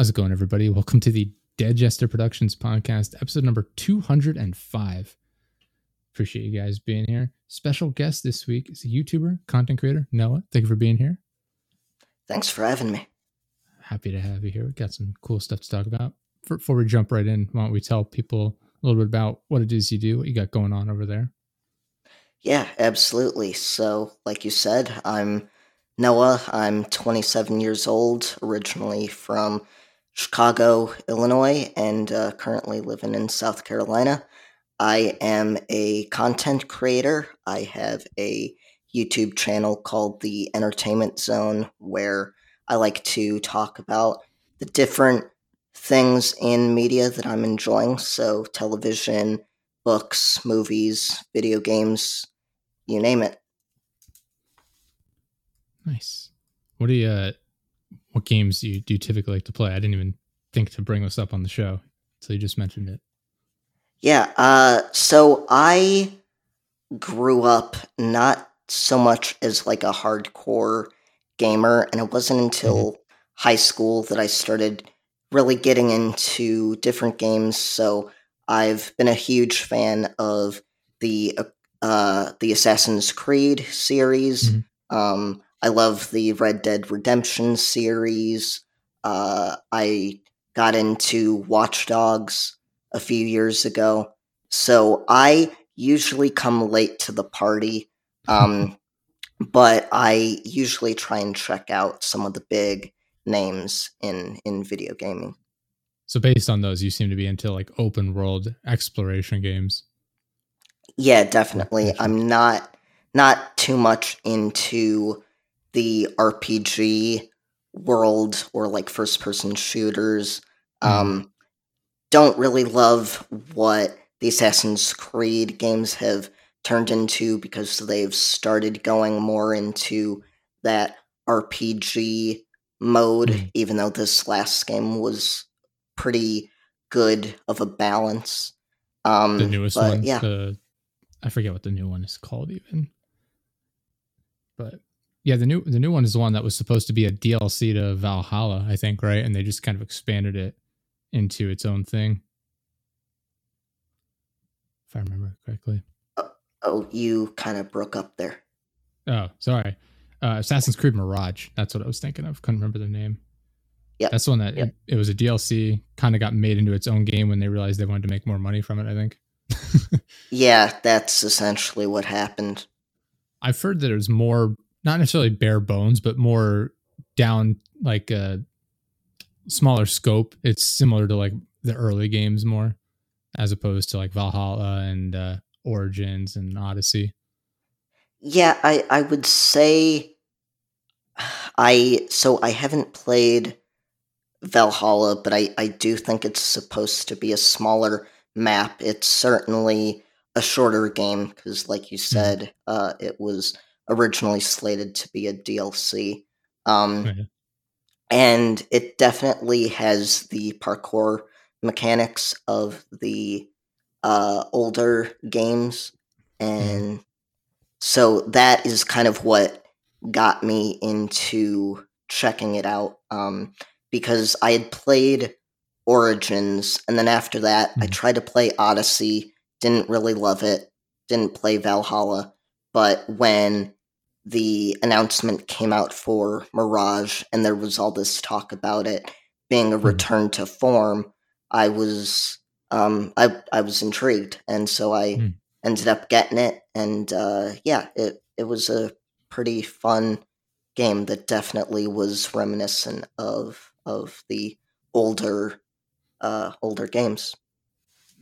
How's it going, everybody? Welcome to the Dead Jester Productions podcast, episode number 205. Appreciate you guys being here. Special guest this week is a YouTuber, content creator, Noah. Thank you for being here. Thanks for having me. Happy to have you here. We've got some cool stuff to talk about. Before we jump right in, why don't we tell people a little bit about what it is you do, what you got going on over there? Yeah, absolutely. So, like you said, I'm Noah. I'm 27 years old, originally from Chicago, Illinois, and currently living in South Carolina. I am a content creator. I have a YouTube channel called The Entertainment Zone, where I like to talk about the different things in media that I'm enjoying. So television, books, movies, video games, you name it. Nice. What do you, what games do you typically like to play? I didn't even think to bring this up on the show until you just mentioned it. Yeah. So I grew up not so much as like a hardcore gamer, and it wasn't until high school that I started really getting into different games. So I've been a huge fan of the Assassin's Creed series. Mm-hmm. I love the Red Dead Redemption series. I got into Watch Dogs a few years ago. So I usually come late to the party, but I usually try and check out some of the big names in video gaming. So based on those, you seem to be into like open world exploration games. Yeah, definitely. I'm not too much into the RPG world or like first person shooters. Don't really love what the Assassin's Creed games have turned into, because they've started going more into that RPG mode, even though this last game was pretty good of a balance. The newest one, yeah. I forget what the new one is called even. But yeah, the new one is the one that was supposed to be a DLC to Valhalla, I think, right? And they just kind of expanded it into its own thing, if I remember correctly. Oh, you kind of broke up there. Oh, sorry. Assassin's Creed Mirage. That's what I was thinking of. Couldn't remember the name. Yeah, that's the one that it was a DLC, kind of got made into its own game when they realized they wanted to make more money from it, I think. Yeah, that's essentially what happened. I've heard that it was more, not necessarily bare bones, but more down, like a smaller scope. It's similar to like the early games more, as opposed to like Valhalla and Origins and Odyssey. Yeah, I would say I haven't played Valhalla, but I do think it's supposed to be a smaller map. It's certainly a shorter game because, like you said, it was originally slated to be a DLC. And it definitely has the parkour mechanics of the older games. And so that is kind of what got me into checking it out. Because I had played Origins, and then after that, I tried to play Odyssey, didn't really love it, didn't play Valhalla, but when the announcement came out for Mirage, and there was all this talk about it being a return to form, I was I was intrigued, and so I ended up getting it, and it was a pretty fun game that definitely was reminiscent of the older games.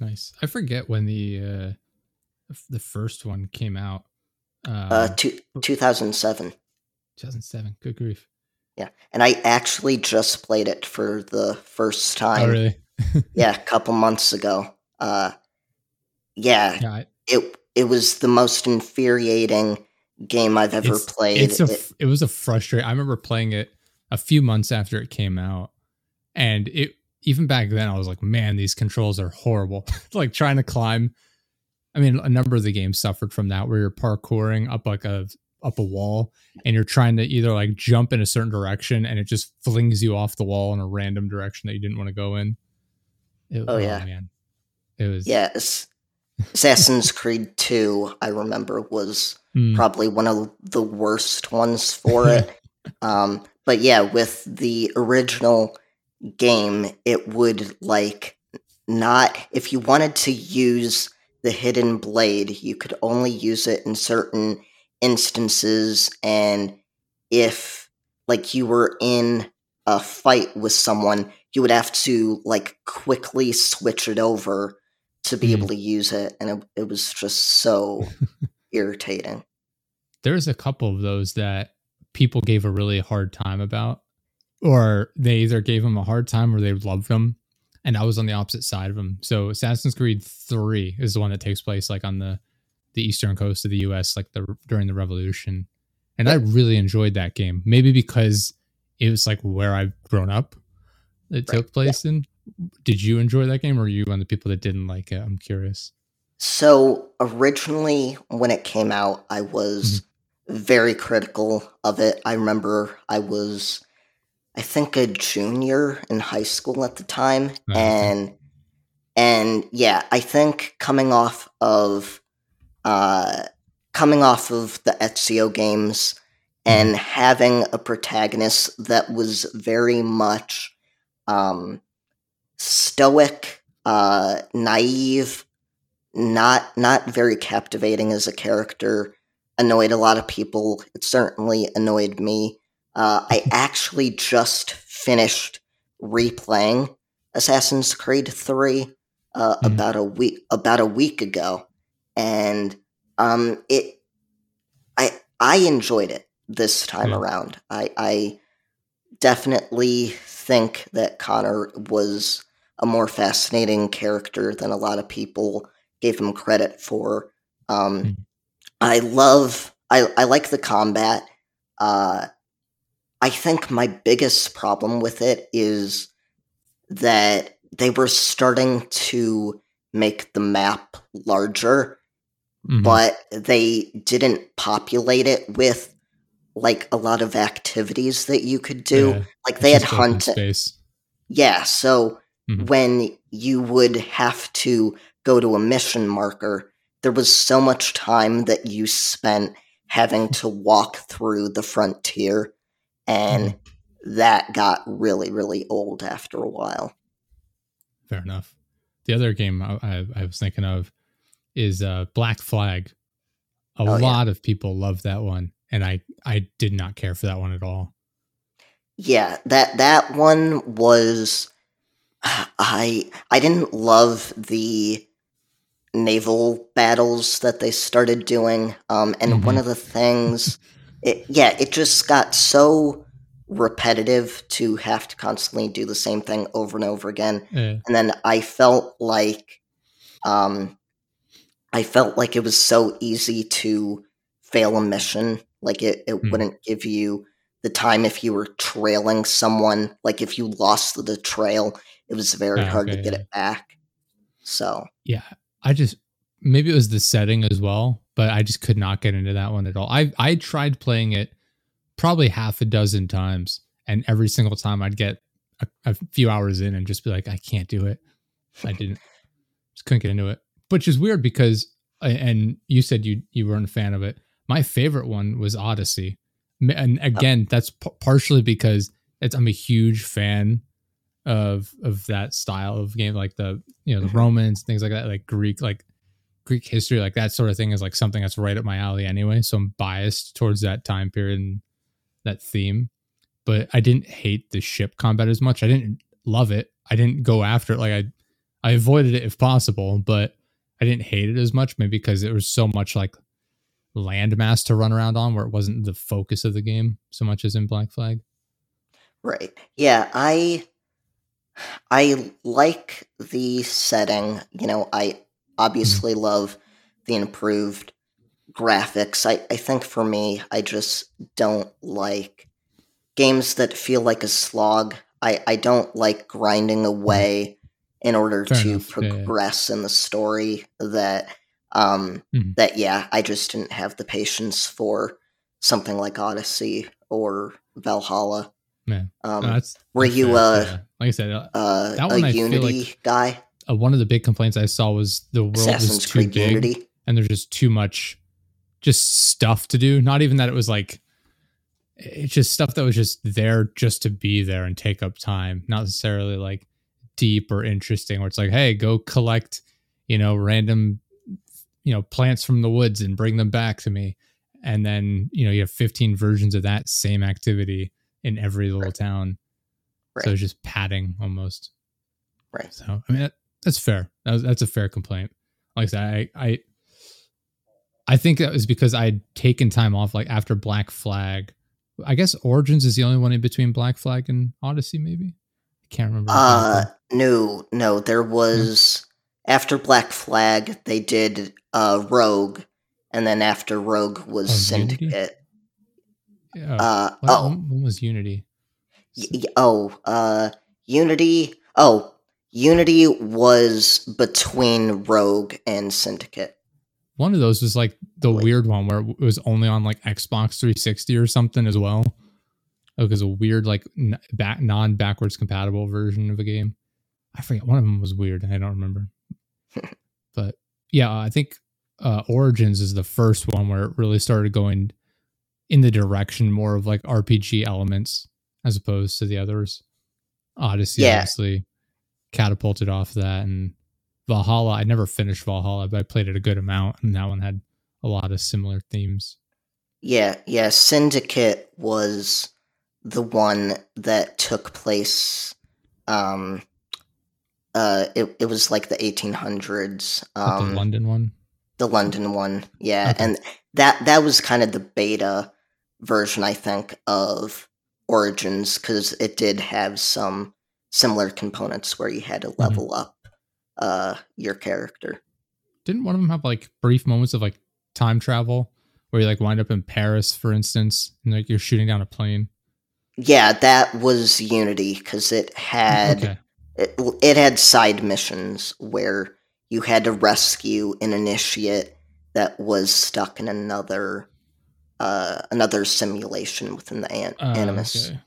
Nice. I forget when the first one came out. 2007. 2007. Good grief. Yeah, and I actually just played it for the first time. Oh, really? Yeah, a couple months ago. It was the most infuriating game I've ever played. It was a frustrating. I remember playing it a few months after it came out, and it, even back then, I was like, man, these controls are horrible. Like trying to climb. I mean, a number of the games suffered from that, where you're parkouring up like a up a wall, and you're trying to either like jump in a certain direction and it just flings you off the wall in a random direction that you didn't want to go in. Yes. Assassin's Creed 2, I remember, was probably one of the worst ones for it. But yeah, with the original game, it would like not, if you wanted to use the hidden blade, you could only use it in certain instances. And if like you were in a fight with someone, you would have to like quickly switch it over to be able to use it. And it was just so irritating. There's a couple of those that people gave a really hard time about, or they either gave them a hard time or they loved them. And I was on the opposite side of them. So Assassin's Creed 3 is the one that takes place like on the eastern coast of the US, like during the Revolution. And I really enjoyed that game, maybe because it was like where I've grown up. It took place in. Did you enjoy that game, or were you one of the people that didn't like it? I'm curious. So originally when it came out, I was very critical of it. I remember I was, I think, a junior in high school at the time. And yeah, I think coming off of the Ezio games and having a protagonist that was very much stoic, naive, not very captivating as a character, annoyed a lot of people. It certainly annoyed me. I actually just finished replaying Assassin's Creed 3 about a week ago, and I enjoyed it this time around. I definitely think that Connor was a more fascinating character than a lot of people gave him credit for. I like the combat. I think my biggest problem with it is that they were starting to make the map larger, but they didn't populate it with like a lot of activities that you could do. Like they had hunting. Yeah. So when you would have to go to a mission marker, there was so much time that you spent having to walk through the frontier, and that got really, really old after a while. Fair enough. The other game I was thinking of is Black Flag. A lot of people love that one, and I did not care for that one at all. Yeah, that one was... I didn't love the naval battles that they started doing, and one of the things... It just got so repetitive to have to constantly do the same thing over and over again. And then I felt like it was so easy to fail a mission. Like it wouldn't give you the time if you were trailing someone. Like if you lost the trail, it was very hard to get it back. So yeah, maybe it was the setting as well, but I just could not get into that one at all. I tried playing it probably half a dozen times, and every single time I'd get a few hours in and just be like, I can't do it. Just couldn't get into it, which is weird because, and you said you weren't a fan of it. My favorite one was Odyssey. And again, that's partially because I'm a huge fan of that style of game, like the Romans, things like that, like Greek, like Greek history, like that sort of thing is like something that's right up my alley anyway. So I'm biased towards that time period and that theme, but I didn't hate the ship combat as much. I didn't love it. I didn't go after it. Like I avoided it if possible, but I didn't hate it as much, maybe because there was so much like landmass to run around on where it wasn't the focus of the game so much as in Black Flag. Right. Yeah. I like the setting. You know, I obviously love the improved graphics. I think for me, I just don't like games that feel like a slog. I don't like grinding away in order to progress in the story that I just didn't have the patience for. something like Odyssey or Valhalla. Man, were you like I said, that one, a Unity like, guy? One of the big complaints I saw was the world Assassin's was too Creed big, Unity. And there's just too much just stuff to do. Not even that it was like, it's just stuff that was just there just to be there and take up time. Not necessarily like deep or interesting, where it's like, hey, go collect, random, plants from the woods and bring them back to me. And then, you have 15 versions of that same activity in every little town. Right. So it's just padding almost. Right. So, I mean, that's fair. That's a fair complaint. Like I said, I think that was because I had taken time off, like after Black Flag. I guess Origins is the only one in between Black Flag and Odyssey, maybe? I can't remember. No, there was... After Black Flag, they did Rogue, and then after Rogue was Syndicate. Yeah. When was Unity? Unity. Oh, Unity was between Rogue and Syndicate. One of those was like the weird one where it was only on like Xbox 360 or something as well. It was a weird like non-backwards compatible version of a game. I forget. One of them was weird. I don't remember. But yeah, I think Origins is the first one where it really started going in the direction more of like RPG elements as opposed to the others. Odyssey obviously catapulted off that, and Valhalla. I never finished Valhalla, but I played it a good amount, and that one had a lot of similar themes. Yeah. Syndicate was the one that took place. It was like the 1800s. The London one? The London one, yeah. Okay. And that was kind of the beta version, I think, of Origins, because it did have some similar components where you had to level up your character. Didn't one of them have like brief moments of like time travel where you like wind up in Paris, for instance, and like you're shooting down a plane? Yeah, that was Unity, because it had... Okay. It had side missions where you had to rescue an initiate that was stuck in another simulation within the Animus. Okay.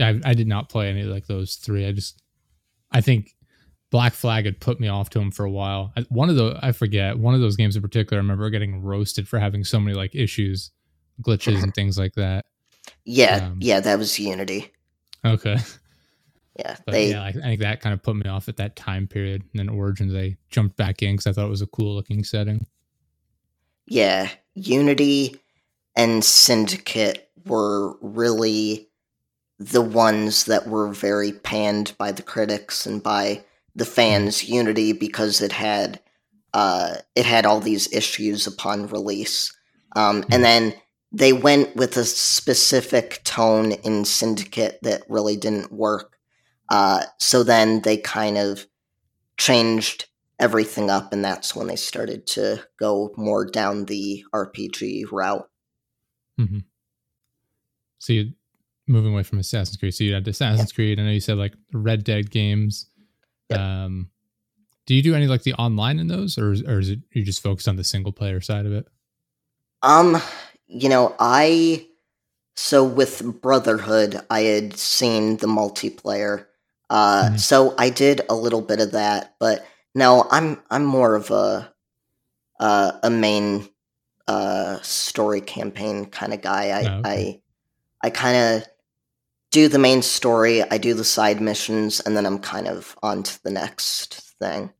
Yeah, I did not play any of like those three. I think Black Flag had put me off to him for a while. One of those games in particular, I remember getting roasted for having so many like issues, glitches, and things like that. Yeah, that was Unity. Okay. Yeah, I think that kind of put me off at that time period. And then Origins, they jumped back in because I thought it was a cool looking setting. Yeah, Unity and Syndicate were really the ones that were very panned by the critics and by the fans. Unity, because it had all these issues upon release, and then they went with a specific tone in Syndicate that really didn't work. So then they kind of changed everything up, and that's when they started to go more down the RPG route. Mm-hmm. So you're moving away from Assassin's Creed. So you had Assassin's Creed. I know you said like Red Dead games. Yep. Do you do any like the online in those, or is it you just focused on the single player side of it? So with Brotherhood, I had seen the multiplayer. So I did a little bit of that, but no, I'm more of a main story campaign kind of guy. I kind of do the main story, I do the side missions, and then I'm kind of on to the next thing.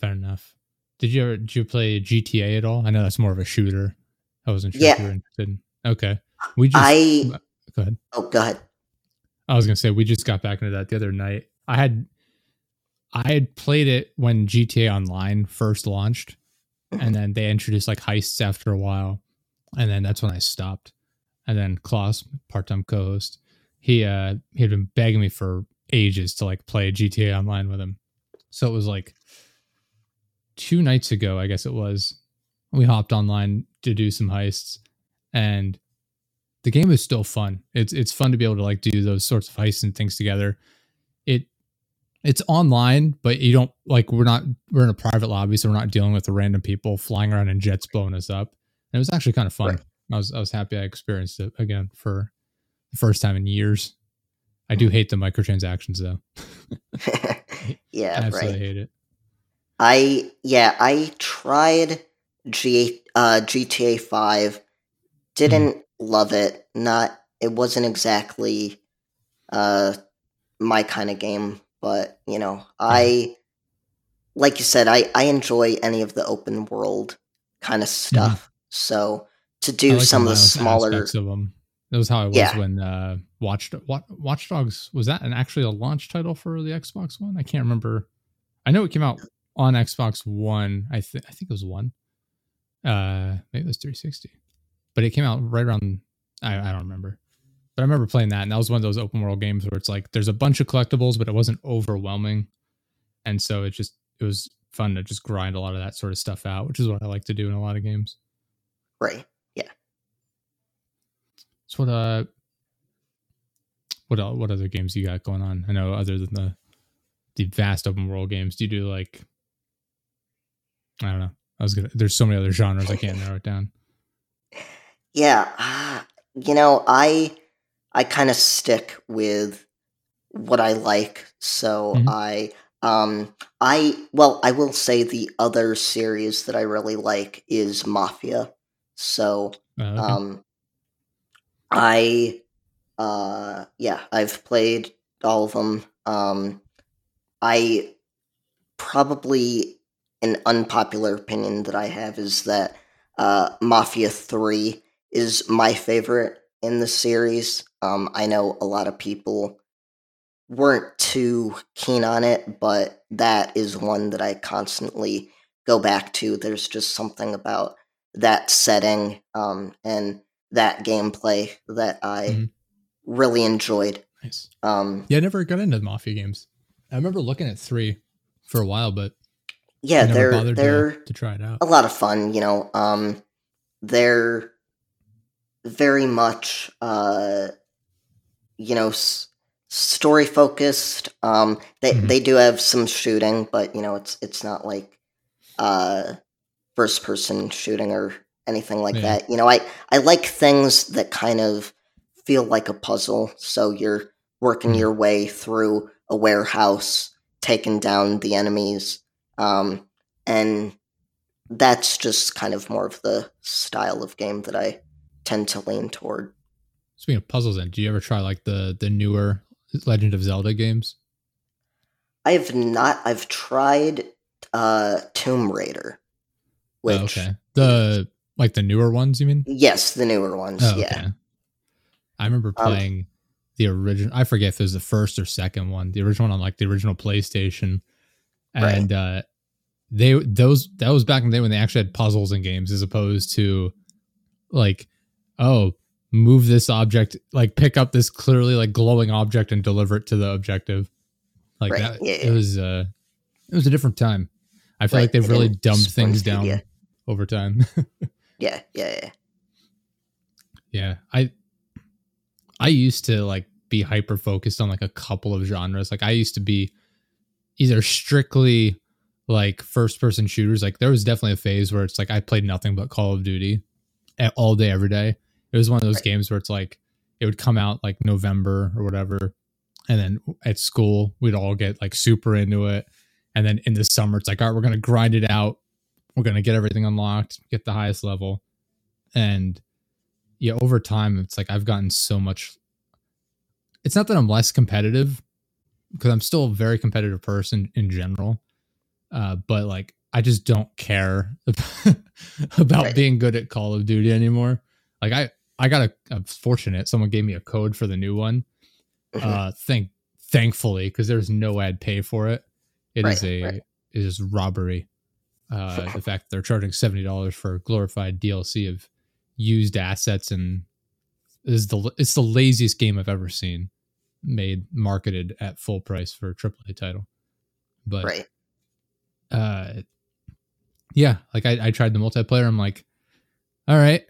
Fair enough. Did you play GTA at all? I know that's more of a shooter. I wasn't sure if you were interested in. Okay. Go ahead. Oh, go ahead. I was gonna say we just got back into that the other night. I had played it when GTA Online first launched, and then they introduced like heists after a while, and then that's when I stopped. And then Klaus, part-time co-host, he had been begging me for ages to like play GTA Online with him. So it was like 2 nights ago, I guess it was. We hopped online to do some heists, and the game is still fun. It's fun to be able to like do those sorts of heists and things together. It's online, but you don't like we're in a private lobby, so we're not dealing with the random people flying around in jets blowing us up. And it was actually kind of fun. Right. I was happy I experienced it again for the first time in years. I do hate the microtransactions though. Yeah, I absolutely hate it. I tried GTA 5. Didn't love it. It wasn't exactly my kind of game, but you know, like you said, I enjoy any of the open world kind of stuff. So to do some of the smaller aspects of them. That was how it was when Watch Dogs, was that actually a launch title for the Xbox One? I can't remember. I know it came out on Xbox One. I think it was One. Maybe it was 360. But it came out right around, I don't remember. But I remember playing that, and that was one of those open world games where it's like there's a bunch of collectibles, but it wasn't overwhelming. And so it was fun to just grind a lot of that sort of stuff out, which is what I like to do in a lot of games. Right. Yeah. So what other games you got going on? I know other than the vast open world games, do you do like, I don't know. There's so many other genres I can't narrow it down. Yeah, you know, I kind of stick with what I like. So I will say the other series that I really like is Mafia. So I've played all of them. I probably an unpopular opinion that I have is that Mafia 3 is my favorite in the series. I know a lot of people weren't too keen on it, but that is one that I constantly go back to. There's just something about that setting and that gameplay that I really enjoyed. Nice. I never got into Mafia games. I remember looking at 3 for a while, but yeah, I never bothered to try it out. A lot of fun, you know. They're very much, story focused. They do have some shooting, but you know, it's not like first person shooting or anything like that. You know, I like things that kind of feel like a puzzle. So you're working your way through a warehouse, taking down the enemies, and that's just kind of more of the style of game that I tend to lean toward. Speaking of puzzles, then, do you ever try like the newer Legend of Zelda games? I have not. I've tried Tomb Raider, which the newer ones, you mean? Yes, the newer ones. Oh, yeah, okay. I remember playing the original. I forget if it was the first or second one. The original one on like the original PlayStation, and that was back in the day when they actually had puzzles in games as opposed to like, oh, move this object, like pick up this clearly like glowing object and deliver it to the objective. Like that, it was a different time. I feel like they've really dumbed things down over time. I used to like be hyper focused on like a couple of genres. Like I used to be either strictly like first person shooters. Like there was definitely a phase where it's like I played nothing but Call of Duty all day, every day. It was one of those games where it's like it would come out like November or whatever, and then at school we'd all get like super into it, and then in the summer it's like, all right, we're gonna grind it out, we're gonna get everything unlocked, get the highest level. And yeah, over time it's like I've gotten so much. It's not that I'm less competitive, because I'm still a very competitive person in general, but like I just don't care about being good at Call of Duty anymore. Like I got a fortunate, someone gave me a code for the new one. Thankfully, because there's no way I'd pay for it. It is robbery. The fact that they're charging $70 for glorified DLC of used assets, and it's the laziest game I've ever seen marketed at full price for a AAA title. But like I tried the multiplayer. I'm like, all right.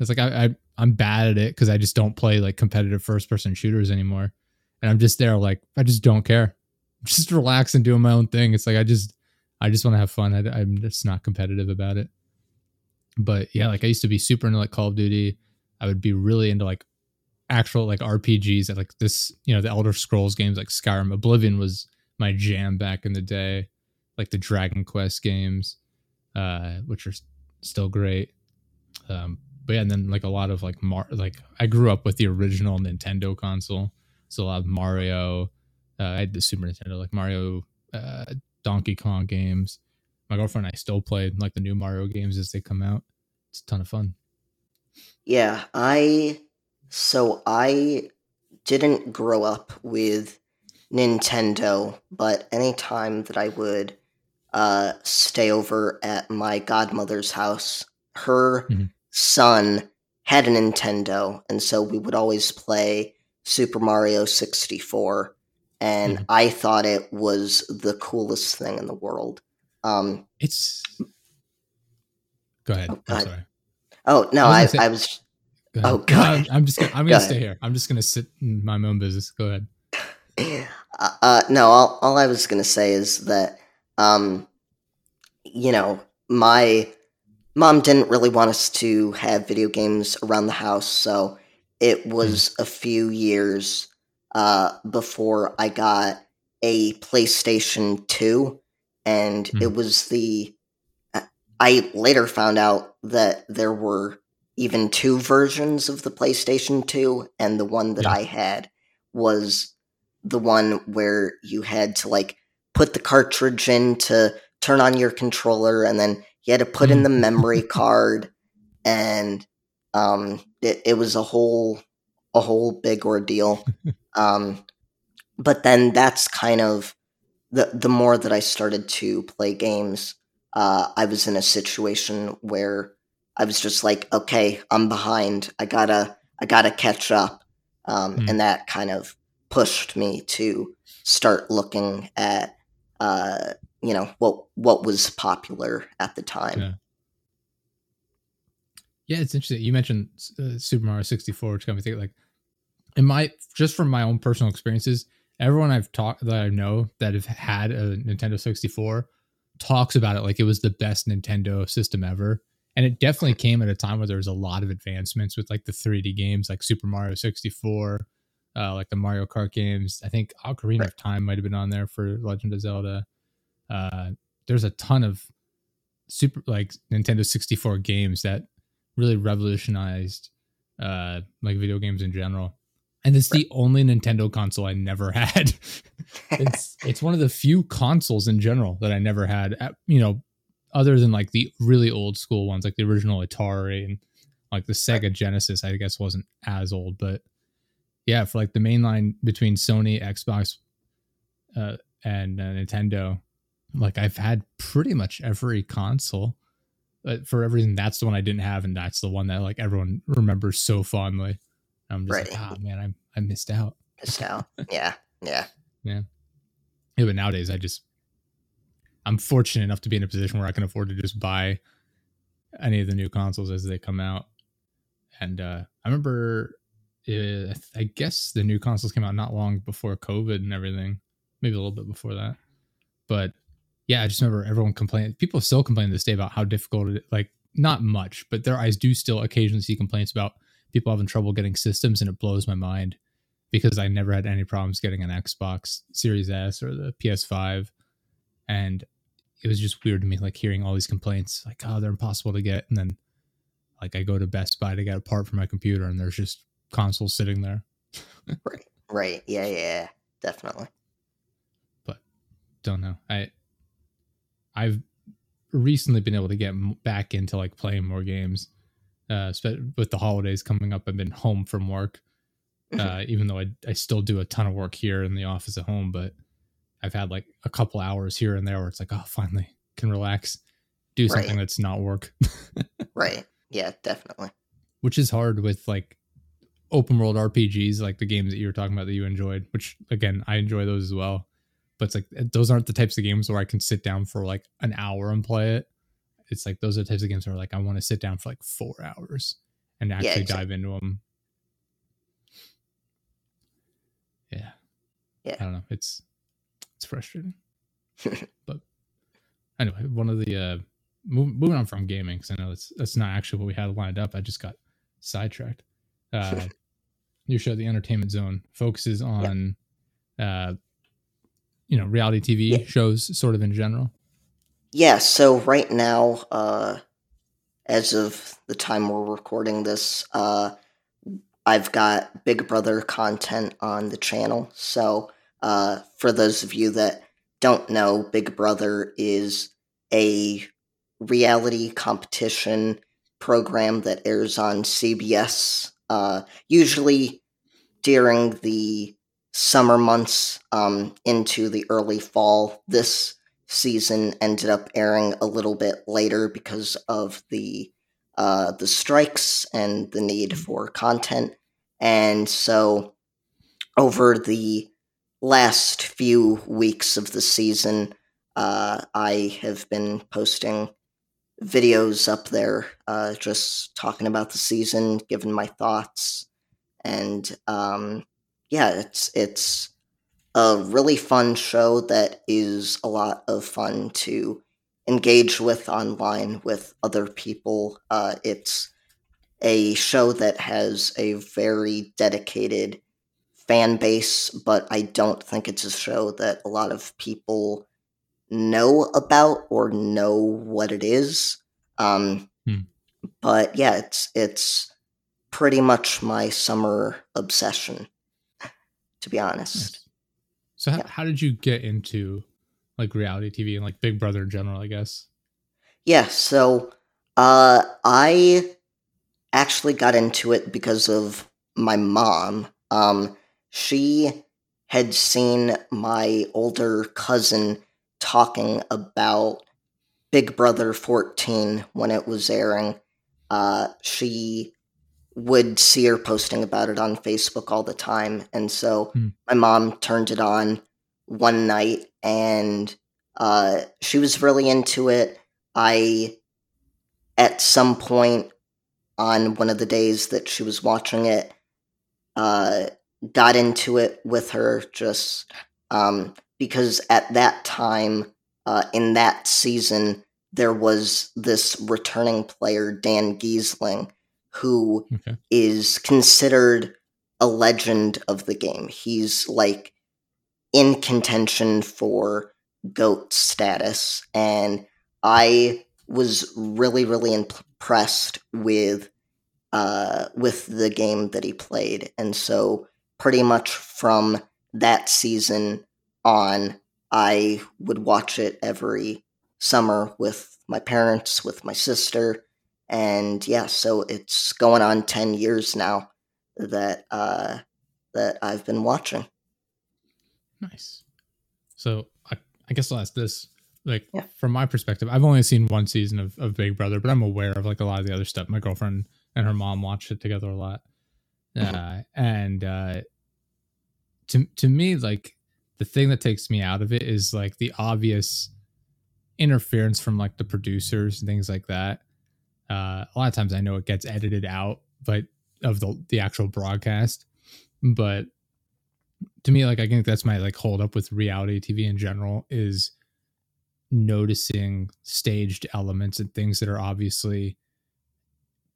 It's like I'm bad at it because I just don't play like competitive first person shooters anymore, and I'm just there like I just don't care, just relax and doing my own thing. It's like I just want to have fun. I'm just not competitive about it. But yeah, like I used to be super into like Call of Duty. I would be really into like actual like RPGs that like this, you know, the Elder Scrolls games like Skyrim, Oblivion was my jam back in the day, like the Dragon Quest games, which are still great. But yeah, and then like a lot of like I grew up with the original Nintendo console, so a lot of Mario. I had the Super Nintendo, like Mario, Donkey Kong games. My girlfriend and I still play like the new Mario games as they come out. It's a ton of fun. Yeah, I didn't grow up with Nintendo, but any time that I would stay over at my godmother's house, her son had a Nintendo, and so we would always play Super Mario 64, and I thought it was the coolest thing in the world. It's go ahead. Oh, I'm sorry. Oh no, I was. Go ahead. Oh god, I'm gonna stay here. I'm just gonna sit in my own business. Go ahead. No, all I was gonna say is that, you know, my mom didn't really want us to have video games around the house, so it was a few years before I got a PlayStation 2. And it was I later found out that there were even two versions of the PlayStation 2, and the one that I had was the one where you had to, like, put the cartridge in to turn on your controller, and then you had to put in the memory card, and it was a whole big ordeal. But then that's kind of... The more that I started to play games, I was in a situation where I was just like, okay, I'm behind. I gotta catch up. And that kind of pushed me to start looking at, you know, what was popular at the time. Yeah, it's interesting. You mentioned Super Mario 64, which got me thinking, like, just from my own personal experiences, everyone I've talked that I know that have had a Nintendo 64 talks about it like it was the best Nintendo system ever. And it definitely came at a time where there was a lot of advancements with like the 3D games, like Super Mario 64, like the Mario Kart games. I think Ocarina of Time might have been on there for Legend of Zelda. There's a ton of super like Nintendo 64 games that really revolutionized like video games in general. And it's the only Nintendo console I never had. It's one of the few consoles in general that I never had, you know, other than like the really old school ones, like the original Atari and like the Sega Genesis, I guess wasn't as old. But yeah, for like the mainline between Sony, Xbox, and Nintendo, like I've had pretty much every console. But for everything, that's the one I didn't have. And that's the one that like everyone remembers so fondly. I'm just like, ah, man, I missed out. Missed out. Yeah. Yeah. Yeah. Yeah. But nowadays, I'm fortunate enough to be in a position where I can afford to just buy any of the new consoles as they come out. And I remember, I guess the new consoles came out not long before COVID and everything, maybe a little bit before that. But yeah, I just remember everyone complaining. People still complain to this day about how difficult it, like, not much, but I do still occasionally see complaints about people having trouble getting systems, and it blows my mind because I never had any problems getting an Xbox Series S or the PS5. And it was just weird to me, like hearing all these complaints, like, oh, they're impossible to get. And then like I go to Best Buy to get a part for my computer and there's just consoles sitting there. Right. Yeah, definitely. But don't know. I've recently been able to get back into like playing more games. With the holidays coming up, I've been home from work, even though I still do a ton of work here in the office at home, but I've had like a couple hours here and there where it's like, oh, finally can relax, do something that's not work. Right. Yeah, definitely. Which is hard with like open world RPGs, like the games that you were talking about that you enjoyed, which again, I enjoy those as well. But it's like, those aren't the types of games where I can sit down for like an hour and play it. It's like those are the types of games where like I want to sit down for like 4 hours and actually dive into them. Yeah. I don't know. It's frustrating. But anyway, one of the moving on from gaming, because I know that's not actually what we had lined up. I just got sidetracked. Your show, The Entertainment Zone, focuses on, reality TV shows sort of in general. Yeah. So right now, as of the time we're recording this, I've got Big Brother content on the channel. So for those of you that don't know, Big Brother is a reality competition program that airs on CBS, usually during the summer months into the early fall. This season ended up airing a little bit later because of the strikes and the need for content. And so over the last few weeks of the season, I have been posting videos up there, just talking about the season, giving my thoughts. And it's a really fun show that is a lot of fun to engage with online with other people. It's a show that has a very dedicated fan base, but I don't think it's a show that a lot of people know about or know what it is. But yeah, it's pretty much my summer obsession, to be honest. So how did you get into like reality TV and like Big Brother in general, I guess? Yeah, so I actually got into it because of my mom. She had seen my older cousin talking about Big Brother 14 when it was airing. She would see her posting about it on Facebook all the time. And so my mom turned it on one night, and she was really into it. I, at some point on one of the days that she was watching it, got into it with her, just because at that time, in that season, there was this returning player, Dan Giesling, who is considered a legend of the game. He's like in contention for GOAT status, and I was really, really impressed with the game that he played. And so pretty much from that season on, I would watch it every summer with my parents, with my sister, and yeah, so it's going on 10 years now that that I've been watching. Nice. So I guess I'll ask this, from my perspective, I've only seen one season of Big Brother, but I'm aware of like a lot of the other stuff. My girlfriend and her mom watched it together a lot. And to me, like the thing that takes me out of it is like the obvious interference from like the producers and things like that. A lot of times I know it gets edited out, but of the actual broadcast, but to me, like, I think that's my like hold up with reality TV in general is noticing staged elements and things that are obviously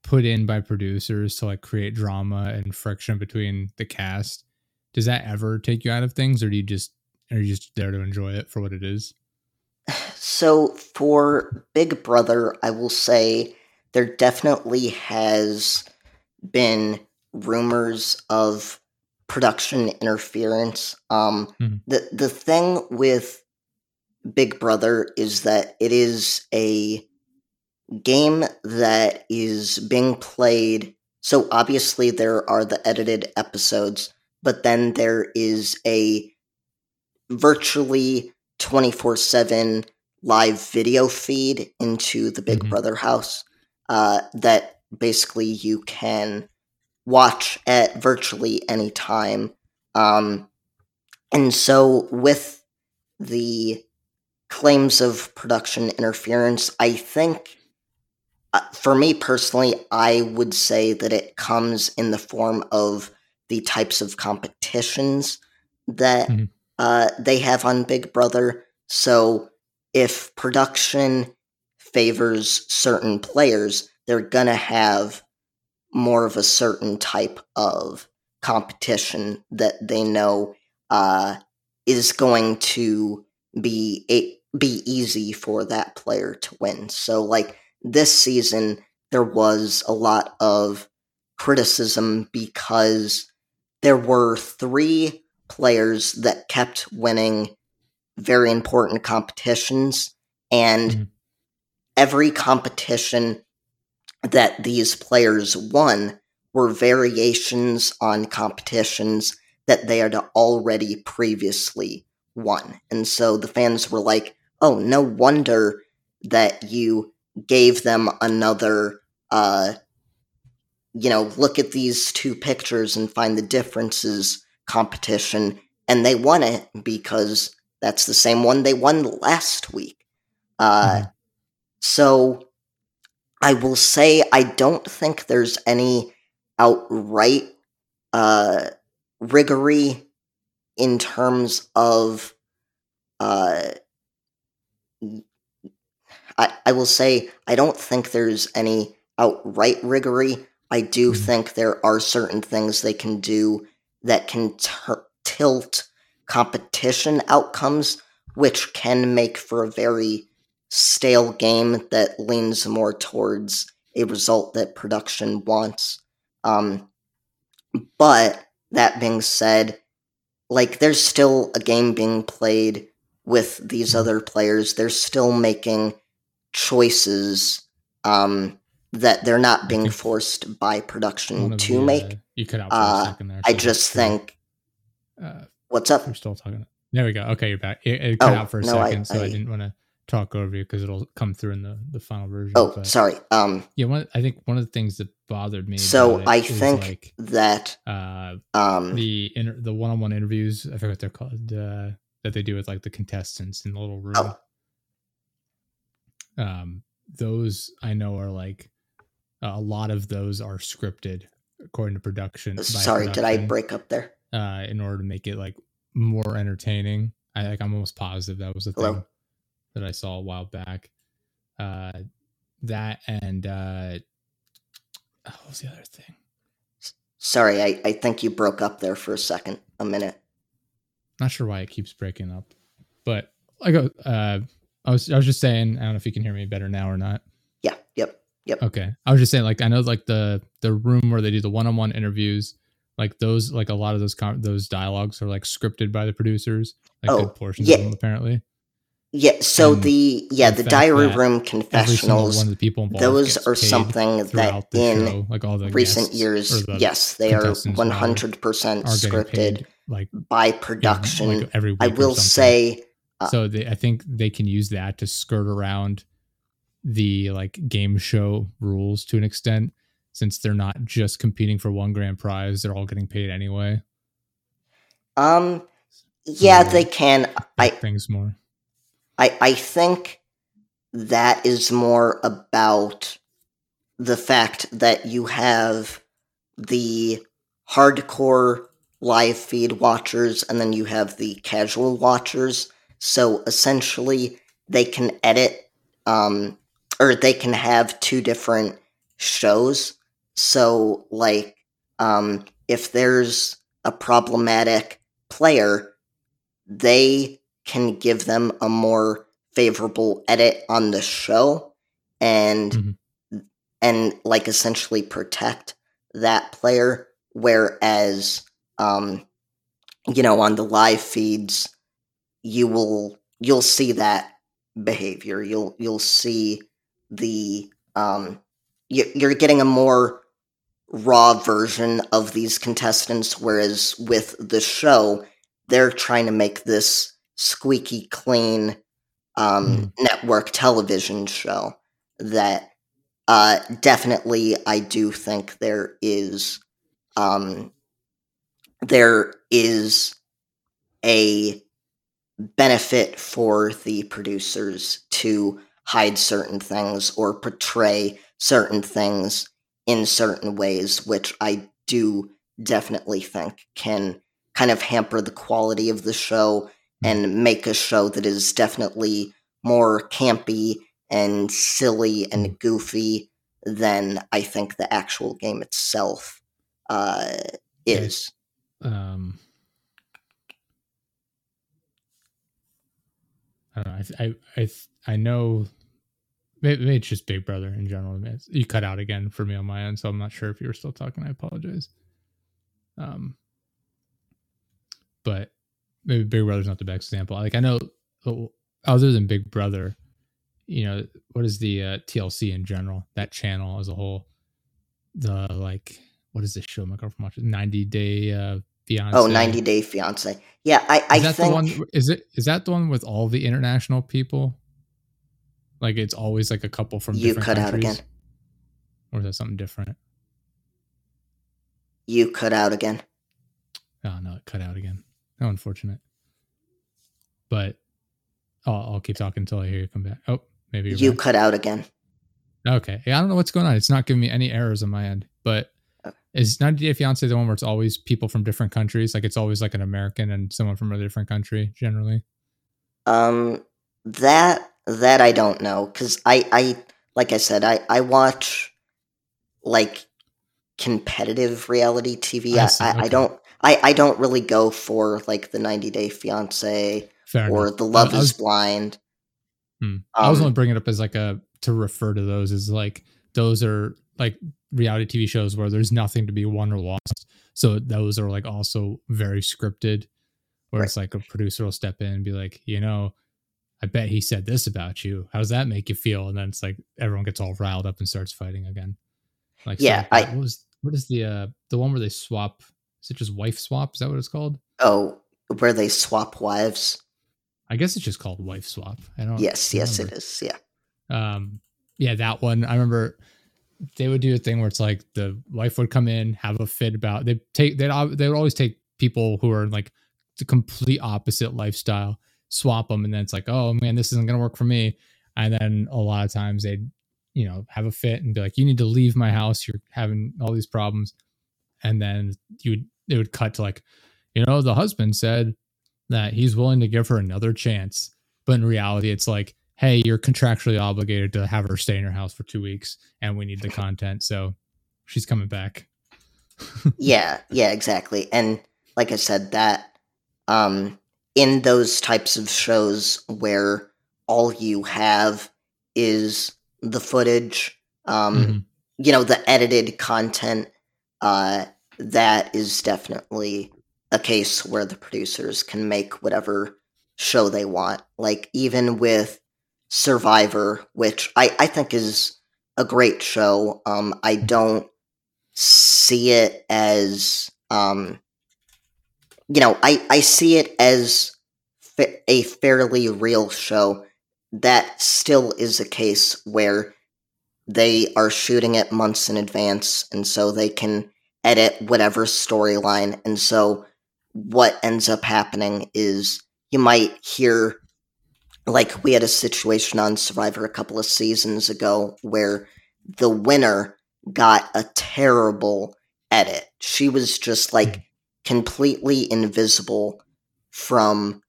put in by producers to like create drama and friction between the cast. Does that ever take you out of things, or do you just, are you just there to enjoy it for what it is? So for Big Brother, I will say there definitely has been rumors of production interference. The thing with Big Brother is that it is a game that is being played. So obviously there are the edited episodes, but then there is a virtually 24/7 live video feed into the Big Brother house that basically you can watch at virtually any time. And so with the claims of production interference, I think for me personally, I would say that it comes in the form of the types of competitions that they have on Big Brother. So if production favors certain players, they're going to have more of a certain type of competition that they know is going to be easy for that player to win. So, like, this season, there was a lot of criticism because there were three players that kept winning very important competitions, and every competition that these players won were variations on competitions that they had already previously won. And so the fans were like, oh, no wonder that you gave them another, look at these two pictures and find the differences competition. And they won it because that's the same one they won last week. So I will say I don't think there's any outright rigory in terms of, I will say I don't think there's any outright rigory. I do think there are certain things they can do that can tilt competition outcomes, which can make for a very stale game that leans more towards a result that production wants. But that being said, like, there's still a game being played with these other players. They're still making choices that they're not being forced by production to make. You could output a second there. I just think... what's up? I'm still talking. There we go. Okay, you're back. It cut out for a second, so I didn't want to talk over you because it'll come through in the final version. Oh, sorry. I think one of the things that bothered me. So I think that the one-on-one interviews, I forget what they're called, that they do with like the contestants in the little room. Oh. Those I know are like a lot of those are scripted according to production. Sorry, production, did I break up there? In order to make it like more entertaining, I'm almost positive that was the thing. Hello? That I saw a while back. That and what was the other thing? Sorry, I think you broke up there for a minute. Not sure why it keeps breaking up, but I was just saying, I don't know if you can hear me better now or not. Yeah. Yep. Okay. I was just saying, like, I know like the room where they do the one-on-one interviews, like those, like a lot of those dialogues are like scripted by the producers, like good portions of them apparently. Yeah, so the diary room confessionals, one of the people those are something that in show, like all the recent years, yes, they are 100% scripted paid, like, by production. Yeah, like every week I will say. So I think they can use that to skirt around the like game show rules to an extent, since they're not just competing for one grand prize. They're all getting paid anyway. Yeah, so they can. Things more. I think that is more about the fact that you have the hardcore live feed watchers and then you have the casual watchers. So essentially they can edit or they can have two different shows. So like if there's a problematic player, they can give them a more favorable edit on the show and like essentially protect that player, whereas on the live feeds you'll see that behavior. You'll see the you're getting a more raw version of these contestants, whereas with the show they're trying to make this squeaky clean network television show that definitely I do think there is a benefit for the producers to hide certain things or portray certain things in certain ways, which I do definitely think can kind of hamper the quality of the show and make a show that is definitely more campy and silly and goofy than I think the actual game itself is. I don't know. I know. Maybe it's just Big Brother in general. You cut out again for me on my end, so I'm not sure if you were still talking. I apologize. But maybe Big Brother's not the best example. Like, I know, other than Big Brother, you know, what is the TLC in general? That channel as a whole. The, like, what is this show my girlfriend watches? 90 Day Fiance. Oh, 90 Day Fiance. Yeah, I think. Is that the one with all the international people? Like, it's always like a couple from different countries. You cut out again. Or is that something different? You cut out again. Oh, no, it cut out again. How unfortunate. But I'll keep talking until I hear you come back. Oh, maybe you cut out again. Okay. I don't know what's going on. It's not giving me any errors on my end. But is 90 Day Fiancé the one where it's always people from different countries? Like, it's always like an American and someone from a different country, generally? That I don't know, because I, like I said, I watch, like, competitive reality TV. I don't really go for, like, the 90 Day Fiancé or The Love is Blind. I was only bringing it up as, like, to refer to those as, like, those are, like, reality TV shows where there's nothing to be won or lost. So those are, like, also very scripted, where It's, like, a producer will step in and be like, you know, I bet he said this about you. How does that make you feel? And then it's like everyone gets all riled up and starts fighting again. Like, yeah, so what is the one where they swap? Is it just wife swap? Is that what it's called? Oh, where they swap wives? I guess it's just called wife swap. I don't. Yes, it is. Yeah. Yeah, that one. I remember they would do a thing where it's like the wife would come in, have a fit about. They would always take people who are like the complete opposite lifestyle, swap them, and then it's like, oh man, this isn't gonna work for me. And then a lot of times they'd, you know, have a fit and be like, you need to leave my house, you're having all these problems. And then it would cut to like, you know, the husband said that he's willing to give her another chance, but in reality it's like, hey, you're contractually obligated to have her stay in your house for 2 weeks and we need the content, so she's coming back. yeah exactly. And like I said, that in those types of shows where all you have is the footage, you know, the edited content, that is definitely a case where the producers can make whatever show they want. Like, even with Survivor, which I think is a great show. I don't see it as, you know, I see it as a fairly real show. That still is a case where they are shooting it months in advance, and so they can edit whatever storyline. And so what ends up happening is you might hear, like, we had a situation on Survivor a couple of seasons ago where the winner got a terrible edit. She was just like completely invisible from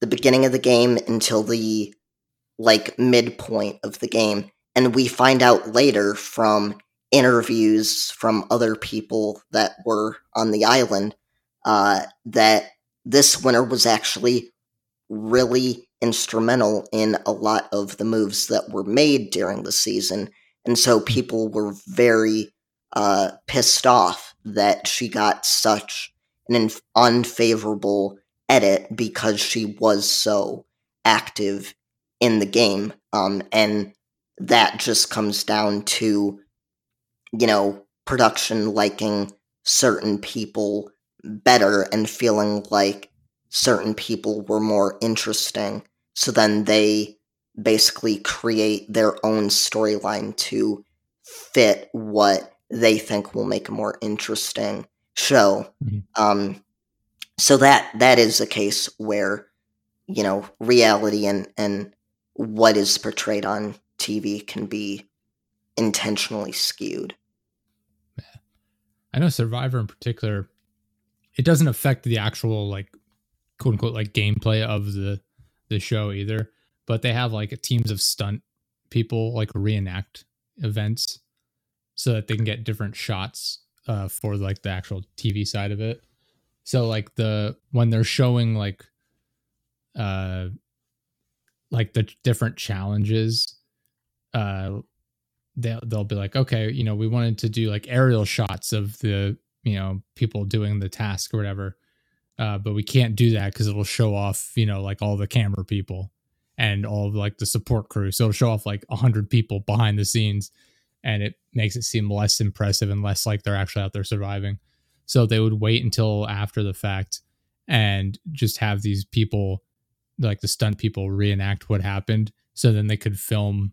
the beginning of the game until the, like, midpoint of the game. And we find out later from interviews from other people that were on the island that this winner was actually really instrumental in a lot of the moves that were made during the season. And so people were very pissed off that she got such an unfavorable edit because she was so active in the game. And that just comes down to, you know, production liking certain people better and feeling like certain people were more interesting. So then they basically create their own storyline to fit what they think will make a more interesting show. So that is a case where, you know, reality and what is portrayed on TV can be intentionally skewed. Yeah. I know Survivor in particular, it doesn't affect the actual, like, quote unquote, like, gameplay of the show either, but they have like teams of stunt people like reenact events so that they can get different shots for like the actual TV side of it. So like when they're showing like the different challenges, they'll be like, okay, you know, we wanted to do like aerial shots of the, you know, people doing the task or whatever. But we can't do that because it'll show off, you know, like all the camera people and all of like the support crew. So it'll show off like 100 people behind the scenes, and it makes it seem less impressive and less like they're actually out there surviving. So they would wait until after the fact and just have these people, like the stunt people, reenact what happened. So then they could film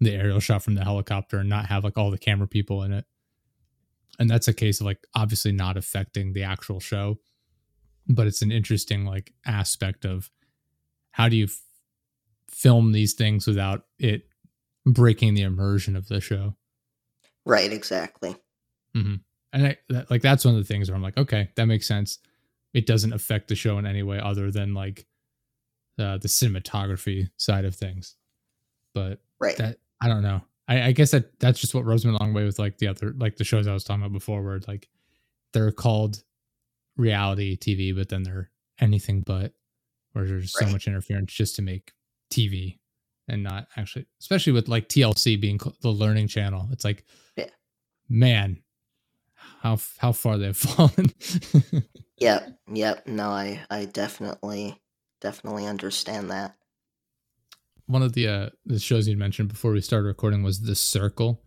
the aerial shot from the helicopter and not have like all the camera people in it. And that's a case of like obviously not affecting the actual show, but it's an interesting like aspect of how do you film these things without it breaking the immersion of the show. Right, exactly. Mm-hmm. And that's one of the things where I'm like, okay, that makes sense. It doesn't affect the show in any way other than like the cinematography side of things. But right. That, I don't know. I guess that's just what rubs me a long way with like the other, like the shows I was talking about before, where like they're called reality TV, but then they're anything but, where there's right. so much interference just to make TV and not actually, especially with like TLC being the learning channel. It's like, yeah. Man, how far they've fallen. Yep. No, I definitely understand that. One of the shows you mentioned before we started recording was The Circle.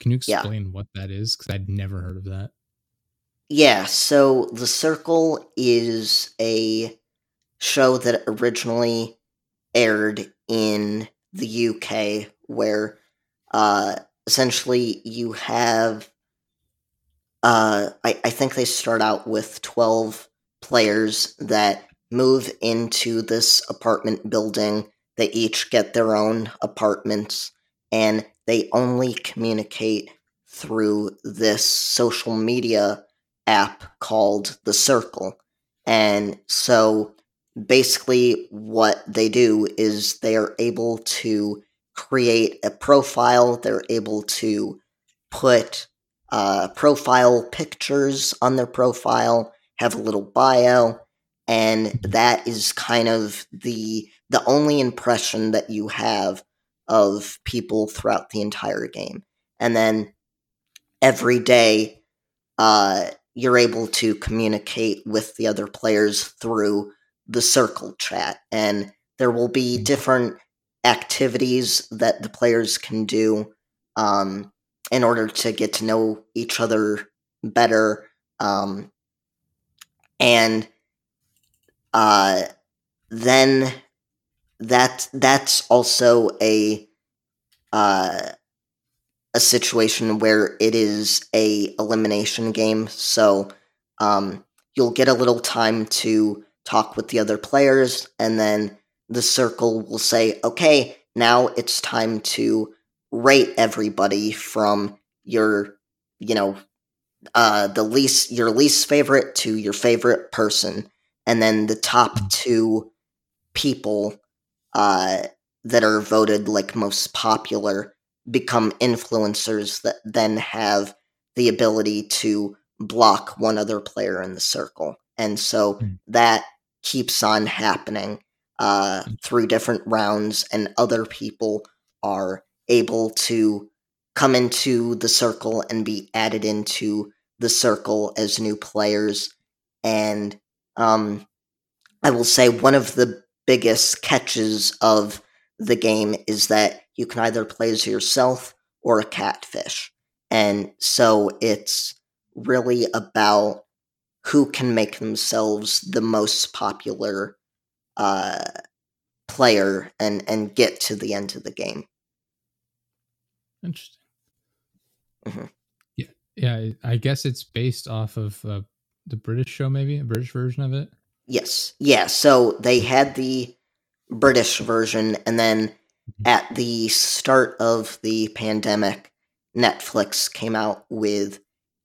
Can you explain what that is? Because I'd never heard of that. Yeah, so The Circle is a show that originally aired in the UK, where essentially you have, I think they start out with 12 players that move into this apartment building. They each get their own apartments, and they only communicate through this social media app called The Circle. And so basically what they do is they are able to create a profile. They're able to put profile pictures on their profile, have a little bio, and that is kind of the only impression that you have of people throughout the entire game. And then every day, you're able to communicate with the other players through the Circle chat. And there will be different activities that the players can do in order to get to know each other better. Then... That's also a situation where it is a elimination game. So you'll get a little time to talk with the other players, and then the Circle will say, okay, now it's time to rate everybody from your, you know, your least favorite to your favorite person. And then the top two people that are voted like most popular become influencers that then have the ability to block one other player in the Circle. And so that keeps on happening through different rounds, and other people are able to come into the Circle and be added into the Circle as new players. And I will say one of the biggest catches of the game is that you can either play as yourself or a catfish. And so it's really about who can make themselves the most popular player and get to the end of the game. Interesting. Mm-hmm. Yeah, I guess it's based off of the British show, maybe a British version of it. Yes. Yeah. So they had the British version, and then at the start of the pandemic, Netflix came out with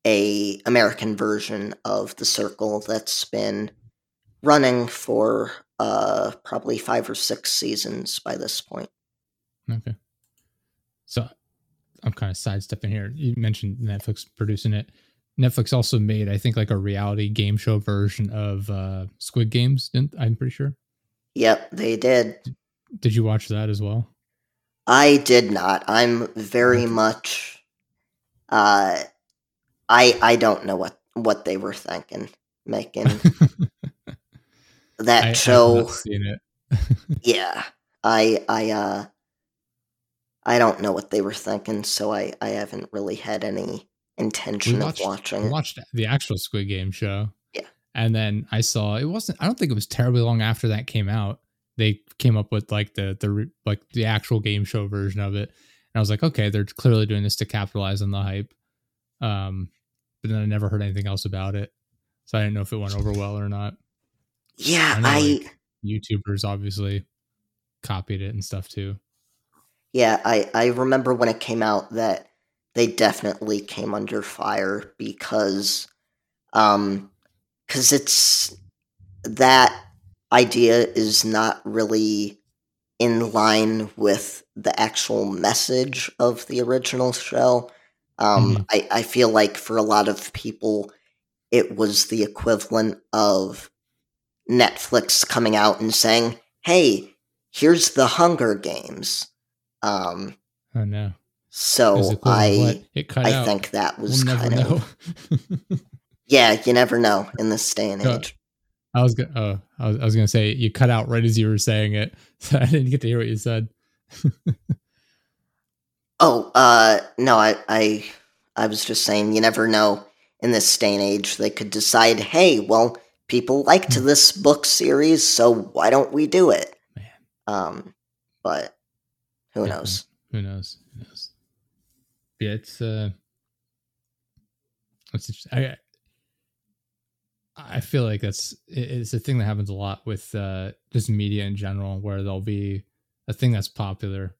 an American version of The Circle that's been running for probably 5 or 6 seasons by this point. Okay. So I'm kind of sidestepping here. You mentioned Netflix producing it. Netflix also made, I think, like a reality game show version of Squid Games, I'm pretty sure. Yep, they did. Did you watch that as well? I did not. I'm very much... I don't know what they were thinking, making that show. I've not seen it. Yeah. I don't know what they were thinking, so I haven't really had any intention of watching. I watched the actual Squid Game show. Yeah. And then I saw, I don't think it was terribly long after that came out. They came up with like the actual game show version of it. And I was like, okay, they're clearly doing this to capitalize on the hype. But then I never heard anything else about it. So I didn't know if it went over well or not. Yeah. I know YouTubers obviously copied it and stuff too. Yeah. I remember when it came out that they definitely came under fire because it's that idea is not really in line with the actual message of the original show. I feel like for a lot of people, it was the equivalent of Netflix coming out and saying, "Hey, here's the Hunger Games." Oh no! So I think that was yeah, you never know in this day and age. I was gonna say you cut out right as you were saying it, so I didn't get to hear what you said. No, I was just saying you never know in this day and age. They could decide, hey, well, people liked this book series, so why don't we do it? Man. But who knows? Who knows? Yeah, it's interesting. I feel like it's a thing that happens a lot with just media in general, where there'll be a thing that's popular,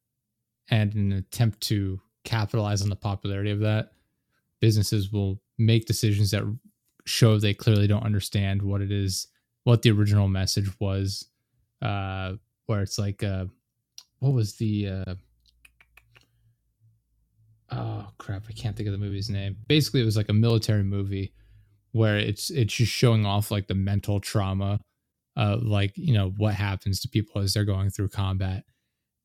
and in an attempt to capitalize on the popularity of that, businesses will make decisions that show they clearly don't understand what it is, what the original message was, where it's like, what was the, oh crap, I can't think of the movie's name. Basically, it was like a military movie where it's just showing off like the mental trauma, like, you know, what happens to people as they're going through combat.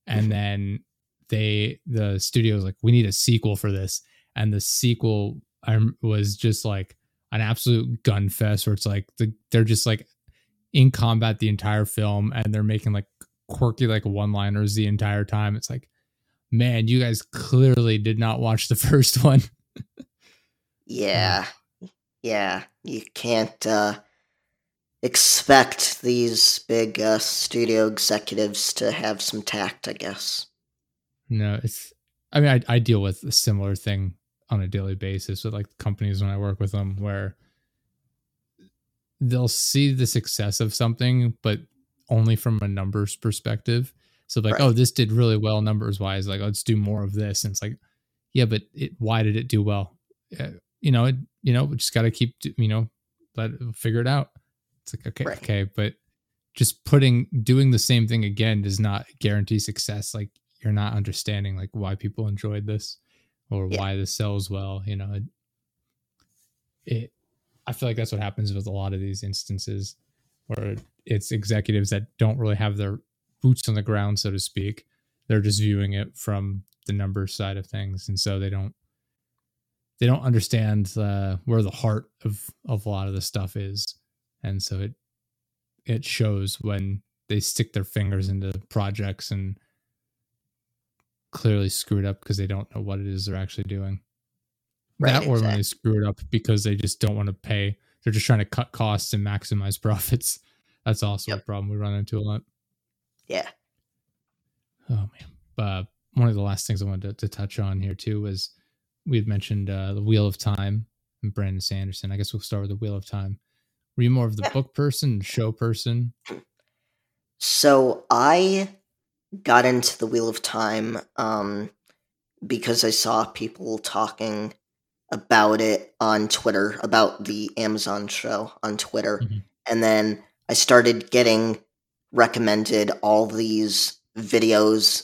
And then the studio's like, we need a sequel for this, and the sequel was just like an absolute gun fest, where it's like they're just like in combat the entire film, and they're making like quirky like one-liners the entire time. It's like, man, you guys clearly did not watch the first one. yeah, you can't expect these big studio executives to have some tact, I guess. No, I deal with a similar thing on a daily basis with like companies when I work with them, where they'll see the success of something, but only from a numbers perspective. So like, right. Oh, this did really well numbers wise. Like, let's do more of this. And it's like, yeah, but why did it do well? We just got to keep, figure it out. It's like, okay, but just doing the same thing again does not guarantee success. Like, you're not understanding like why people enjoyed this or why this sells well. You know, I feel like that's what happens with a lot of these instances, where it's executives that don't really have their boots on the ground, so to speak. They're just viewing it from the numbers side of things. And so they don't understand where the heart of a lot of the stuff is. And so it shows when they stick their fingers into projects and clearly screwed up because they don't know what it is they're actually doing. Right, that, or when they screw it up because they just don't want to pay. They're just trying to cut costs and maximize profits. That's also a problem we run into a lot. Yeah. Oh man. One of the last things I wanted to touch on here too was we had mentioned The Wheel of Time and Brandon Sanderson. I guess we'll start with The Wheel of Time. Were you more of the book person, show person? So I got into The Wheel of Time because I saw people talking about it on Twitter, about the Amazon show on Twitter. Mm-hmm. And then I started getting recommended all these videos.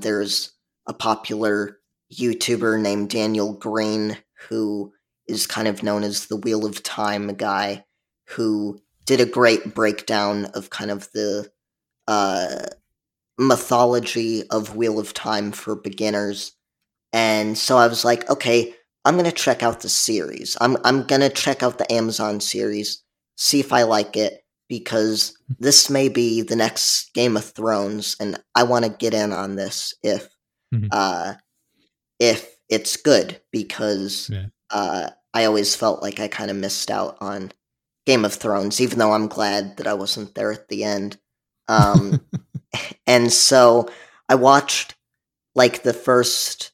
There's a popular YouTuber named Daniel Green, who is kind of known as the Wheel of Time guy, who did a great breakdown of kind of the mythology of Wheel of Time for beginners. And so I was like, okay, I'm going to check out the series. I'm going to check out the Amazon series, see if I like it, because this may be the next Game of Thrones, and I want to get in on this if it's good, because I always felt like I kind of missed out on Game of Thrones, even though I'm glad that I wasn't there at the end. And so I watched like the first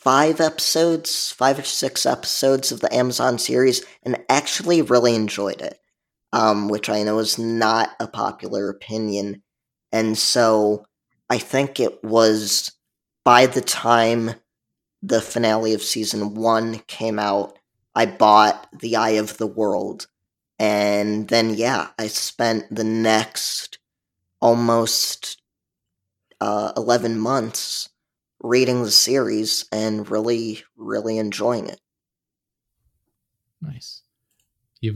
5 or 6 episodes of the Amazon series and actually really enjoyed it, which I know is not a popular opinion. And so I think it was by the time the finale of season 1 came out, I bought The Eye of the World. And then, I spent the next almost 11 months reading the series and really, really enjoying it. Nice. Yeah,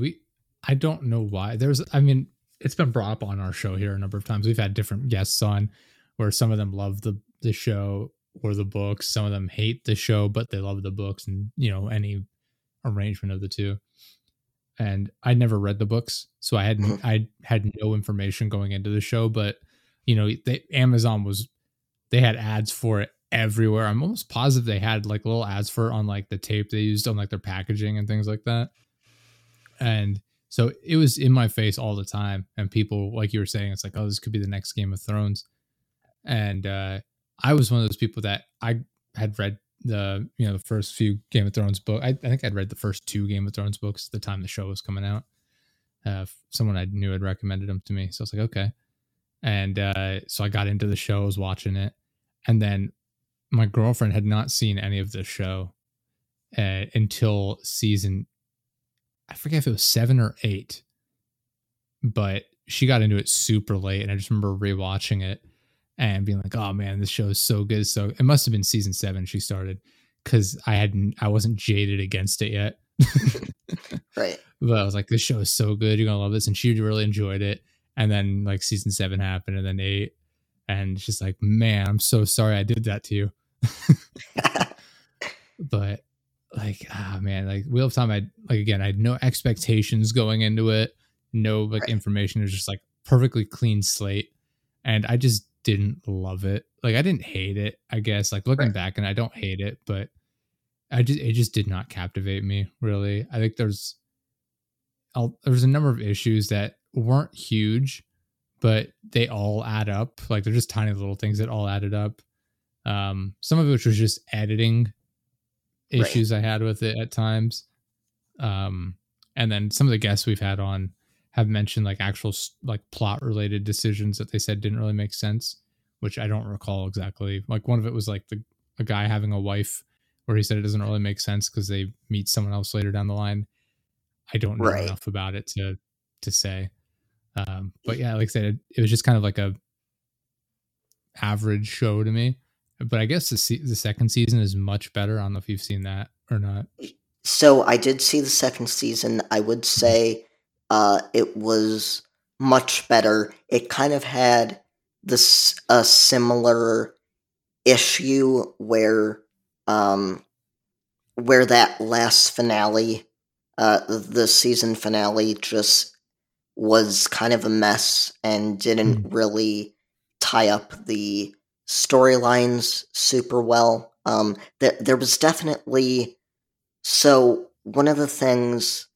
I don't know why. It's been brought up on our show here a number of times. We've had different guests on where some of them love the show or the books. Some of them hate the show, but they love the books and, any arrangement of the two. And I never read the books, so I had no information going into the show, but Amazon they had ads for it everywhere. I'm almost positive they had like little ads for it on like the tape they used on like their packaging and things like that. And so it was in my face all the time. And people, like you were saying, it's like, oh, this could be the next Game of Thrones. And I was one of those people that I had read the first few Game of Thrones books. I think I'd read the first 2 Game of Thrones books at the time the show was coming out. Someone I knew had recommended them to me. So I was like, okay. And so I got into the show, was watching it. And then my girlfriend had not seen any of the show until season, I forget if it was 7 or 8, but she got into it super late. And I just remember rewatching it and being like, oh man, this show is so good. So it must've been season 7 she started, cause I wasn't jaded against it yet. Right. But I was like, this show is so good. You're going to love this. And she really enjoyed it. And then like season 7 happened and then 8. And she's like, man, I'm so sorry I did that to you. But like, Wheel of Time, I had no expectations going into it. No information. It was just like perfectly clean slate. And I just didn't love it. Like I didn't hate it, I guess, like looking back, and I don't hate it, but it just did not captivate me really. I think there's a number of issues that weren't huge, but they all add up. Like they're just tiny little things that all added up. Some of which was just editing issues I had with it at times. And then some of the guests we've had on have mentioned like actual like plot related decisions that they said didn't really make sense, which I don't recall exactly. Like one of it was like a guy having a wife where he said it doesn't really make sense because they meet someone else later down the line. I don't know enough about it to say. But yeah, like I said, it was just kind of like a average show to me, but I guess the second season is much better. I don't know if you've seen that or not. So I did see the second season. I would say, it was much better. It kind of had a similar issue where that last finale, the season finale just was kind of a mess and didn't really tie up the storylines super well. There was definitely... So one of the things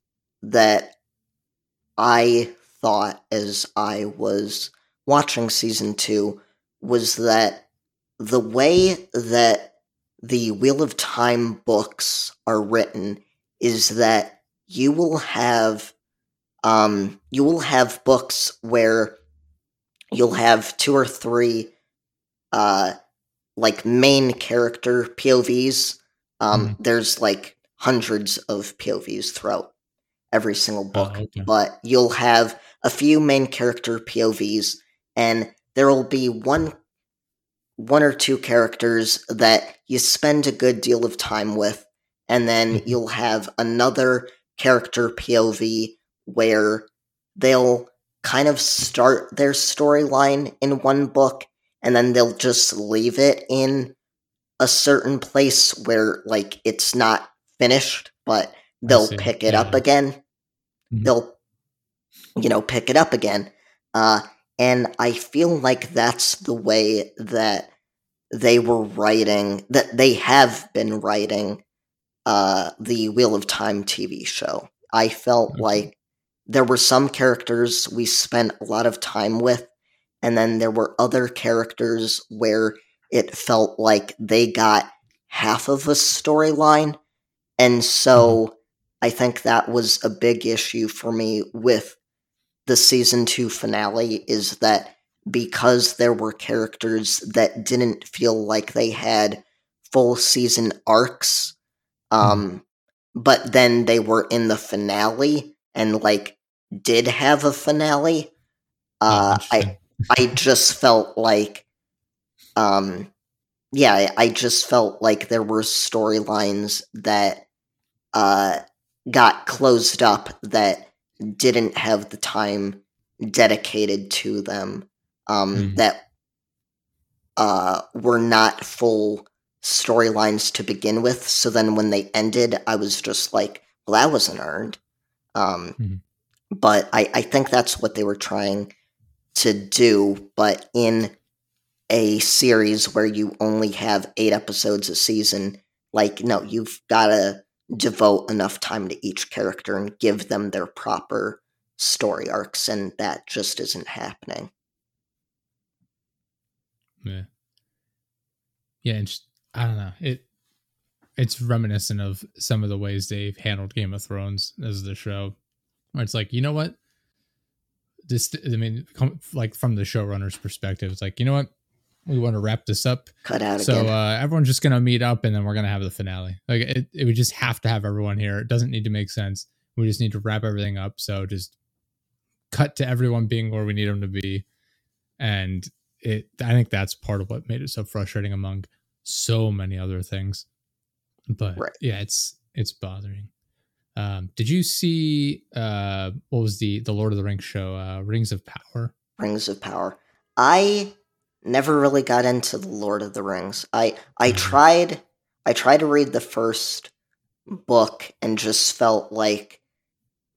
that I thought as I was watching season 2 was that the way that the Wheel of Time books are written is that you will have books where you'll have 2 or 3, like main character POVs. There's like hundreds of POVs throughout every single book, but you'll have a few main character POVs, and there will be one one or two characters that you spend a good deal of time with, and then you'll have another character POV where they'll kind of start their storyline in one book, and then they'll just leave it in a certain place where, like, it's not finished, but they'll pick it up again. Mm-hmm. They'll, you know, pick it up again. And I feel like that's the way that they were writing, that they have been writing the Wheel of Time TV show. I felt like there were some characters we spent a lot of time with, and then there were other characters where it felt like they got half of a storyline. And so I think that was a big issue for me with the season 2 finale, is that because there were characters that didn't feel like they had full season arcs, but then they were in the finale and, like, did have a finale. I just felt like, I just felt like there were storylines that got closed up that didn't have the time dedicated to them, that were not full storylines to begin with. So then when they ended, I was just like, well, that wasn't earned. But I think that's what they were trying to do, but in a series where you only have 8 episodes a season, like, no, you've got to devote enough time to each character and give them their proper story arcs, and that just isn't happening. And just, I don't know, it's reminiscent of some of the ways they've handled Game of Thrones as the show, where it's like, you know what, this, I mean, like, from the showrunner's perspective, it's like, you know what, we want to wrap this up. Cut out again. So everyone's just going to meet up, and then we're going to have the finale. Like, it would just have to have everyone here. It doesn't need to make sense. We just need to wrap everything up. So just cut to everyone being where we need them to be. And I think that's part of what made it so frustrating among so many other things. But it's bothering. Did you see, what was the Lord of the Rings show? Rings of Power. Rings of Power. I never really got into the Lord of the Rings. I tried to read the first book and just felt like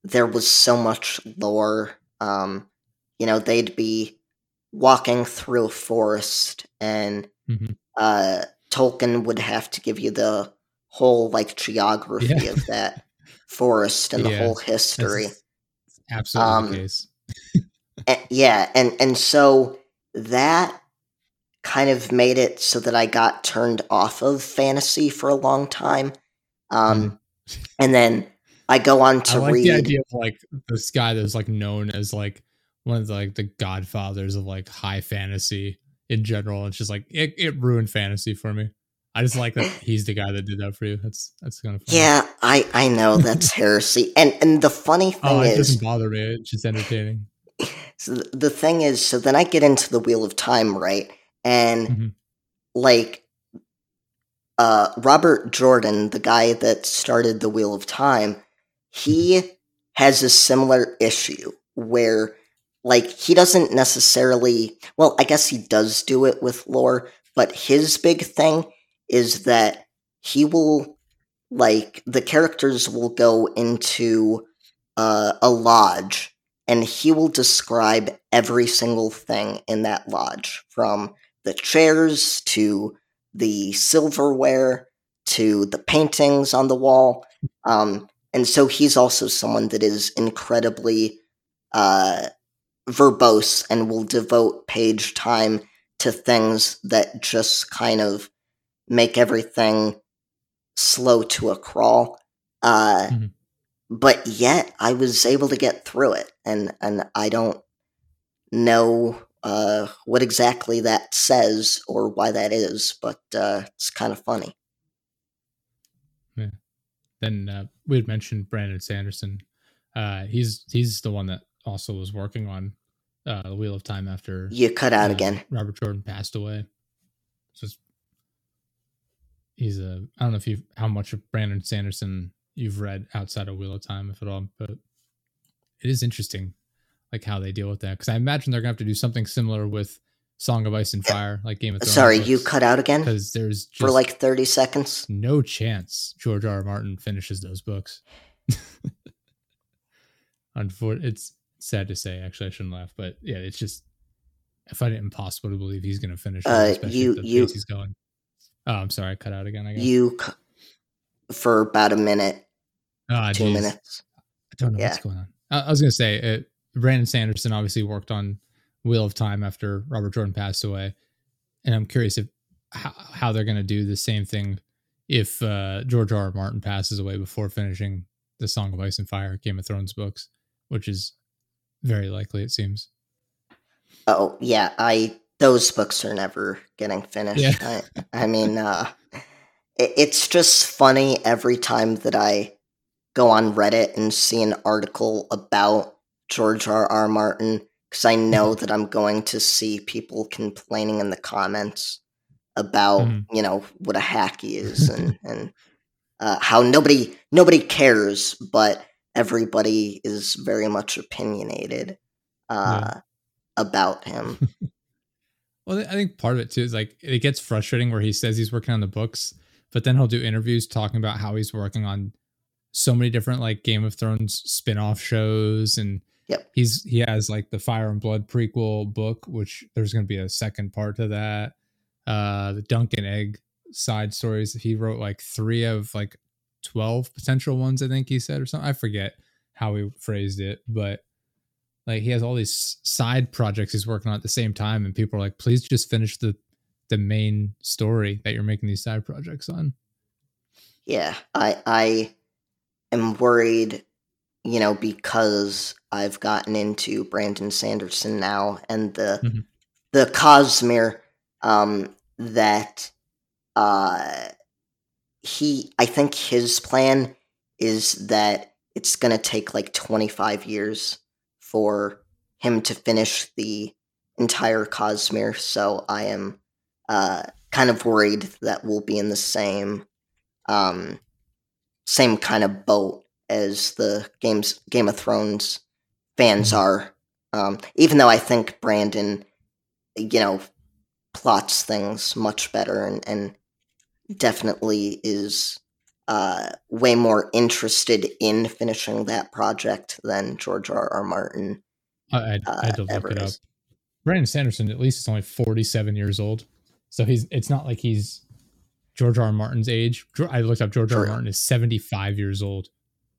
there was so much lore. You know, they'd be walking through a forest and Tolkien would have to give you the whole, like, geography of that forest and the whole history. That's absolutely the case. and so that kind of made it so that I got turned off of fantasy for a long time. And then I go on to read the idea of, like, this guy that's, like, known as, like, one of the, like, the godfathers of, like, high fantasy in general. It's just like, it ruined fantasy for me. I just like that he's the guy that did that for you. That's kind of funny. Yeah, I know that's heresy. And the funny thing is, it doesn't bother me. It's just entertaining. So the thing is, so then I get into the Wheel of Time, right? And, like, Robert Jordan, the guy that started the Wheel of Time, he has a similar issue where, like, he doesn't necessarily, well, I guess he does do it with lore, but his big thing is that he will, like, the characters will go into a lodge, and he will describe every single thing in that lodge, from the chairs to the silverware to the paintings on the wall. And so he's also someone that is incredibly verbose and will devote page time to things that just kind of make everything slow to a crawl. But yet I was able to get through it, and I don't know what exactly that says or why that is, but it's kind of funny. Yeah. Then we had mentioned Brandon Sanderson. He's the one that also was working on the Wheel of Time after you cut out again. Robert Jordan passed away. So he's a, I don't know if you how much of Brandon Sanderson you've read outside of Wheel of Time, if at all, but it is interesting, like how they deal with that, because I imagine they're gonna have to do something similar with Song of Ice and Fire, like Game of Thrones. Sorry, you cut out again? Because there's just for like 30 seconds. No chance George R. R. Martin finishes those books. Unfortunately, it's sad to say. Actually, I shouldn't laugh, but yeah, it's just I find it impossible to believe he's going to finish. Especially at the pace he's going. Oh, I'm sorry, I cut out again. I guess you for about a minute, 2 minutes. I don't know what's going on. I was going to say Brandon Sanderson obviously worked on Wheel of Time after Robert Jordan passed away, and I'm curious if how they're going to do the same thing if George R. R. Martin passes away before finishing the Song of Ice and Fire Game of Thrones books, which is very likely, it seems. Oh yeah, those books are never getting finished. Yeah. It's just funny every time that I go on Reddit and see an article about George R. R. Martin, because I know that I'm going to see people complaining in the comments about what a hack he is and how nobody cares, but everybody is very much opinionated about him. Well, I think part of it too is like it gets frustrating where he says he's working on the books, but then he'll do interviews talking about how he's working on so many different like Game of Thrones spin-off shows, and he has like the Fire and Blood prequel book, which there's going to be a second part to that. The Dunk and Egg side stories, he wrote like 3 of like 12 potential ones, I think he said, or something. I forget how he phrased it, but like he has all these side projects he's working on at the same time, and people are like, please just finish the main story that you're making these side projects on. Yeah, I am worried, because I've gotten into Brandon Sanderson now and the Cosmere, I think his plan is that it's going to take like 25 years for him to finish the entire Cosmere. So I am kind of worried that we'll be in the same kind of boat as the Game of Thrones fans are. Even though I think Brandon, plots things much better and definitely is way more interested in finishing that project than George R. R. Martin. I had to look it up. Brandon Sanderson, at least, is only 47 years old, so it's not like he's George R. R. Martin's age. I looked up George R. R. Martin is 75 years old.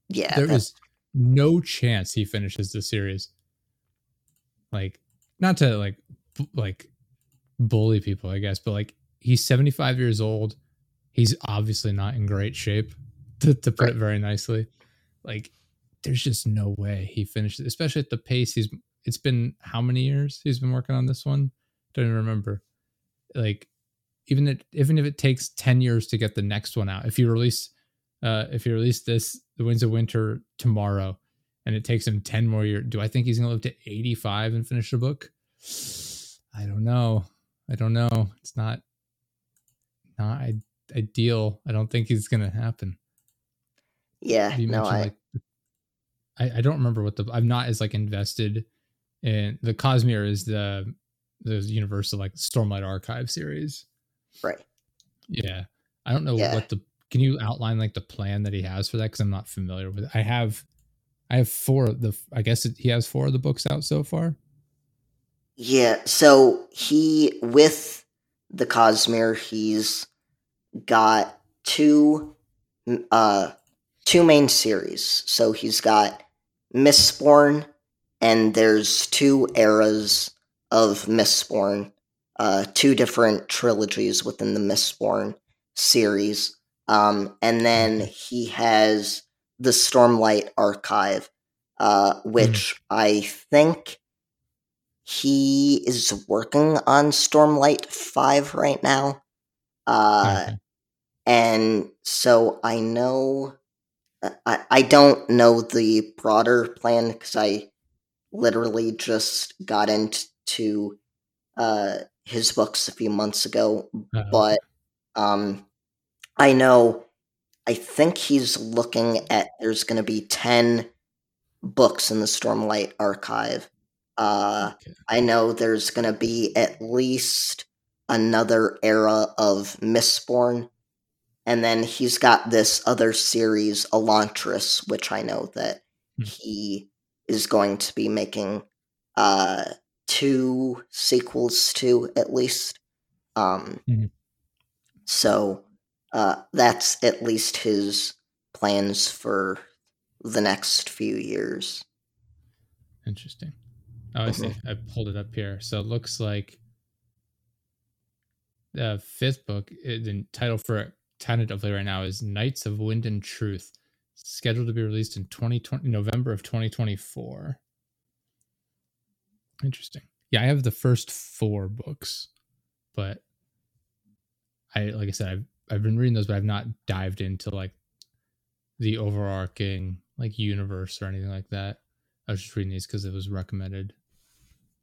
Yeah, there is no chance he finishes the series. Like, not to like bully people, I guess, but like he's 75 years old. He's obviously not in great shape, to put it very nicely. Like, there's just no way he finished it, especially at the pace it's been how many years he's been working on this one? Don't even remember. Like, even if it takes 10 years to get the next one out, if you release this, The Winds of Winter, tomorrow, and it takes him 10 more years, do I think he's going to live to 85 and finish the book? I don't know. It's not ideal. I don't think it's gonna happen. Yeah, no. I don't remember what I'm not as like invested in the Cosmere is the Universal like Stormlight Archive series, right? Yeah, I don't know what can you outline like the plan that he has for that, because I'm not familiar with it. I have 4 of the. I guess he has 4 of the books out so far. Yeah, so he, with the Cosmere, he's got two main series. So he's got Mistborn, and there's 2 eras of Mistborn, 2 different trilogies within the Mistborn series. And then he has the Stormlight Archive, which I think... he is working on Stormlight 5 right now. And so I know... I don't know the broader plan because I literally just got into his books a few months ago, but I think he's looking at, there's going to be 10 books in the Stormlight Archive. Okay. I know there's going to be at least another era of Mistborn, and then he's got this other series, Elantris, which I know that he is going to be making two sequels to, at least. So that's at least his plans for the next few years. Interesting. Oh, I see. I pulled it up here. So it looks like the fifth book, the title for it tentatively right now, is Knights of Wind and Truth, scheduled to be released in November of 2024. Interesting. Yeah, I have the first four books, but I've been reading those, but I've not dived into like the overarching like universe or anything like that. I was just reading these because it was recommended.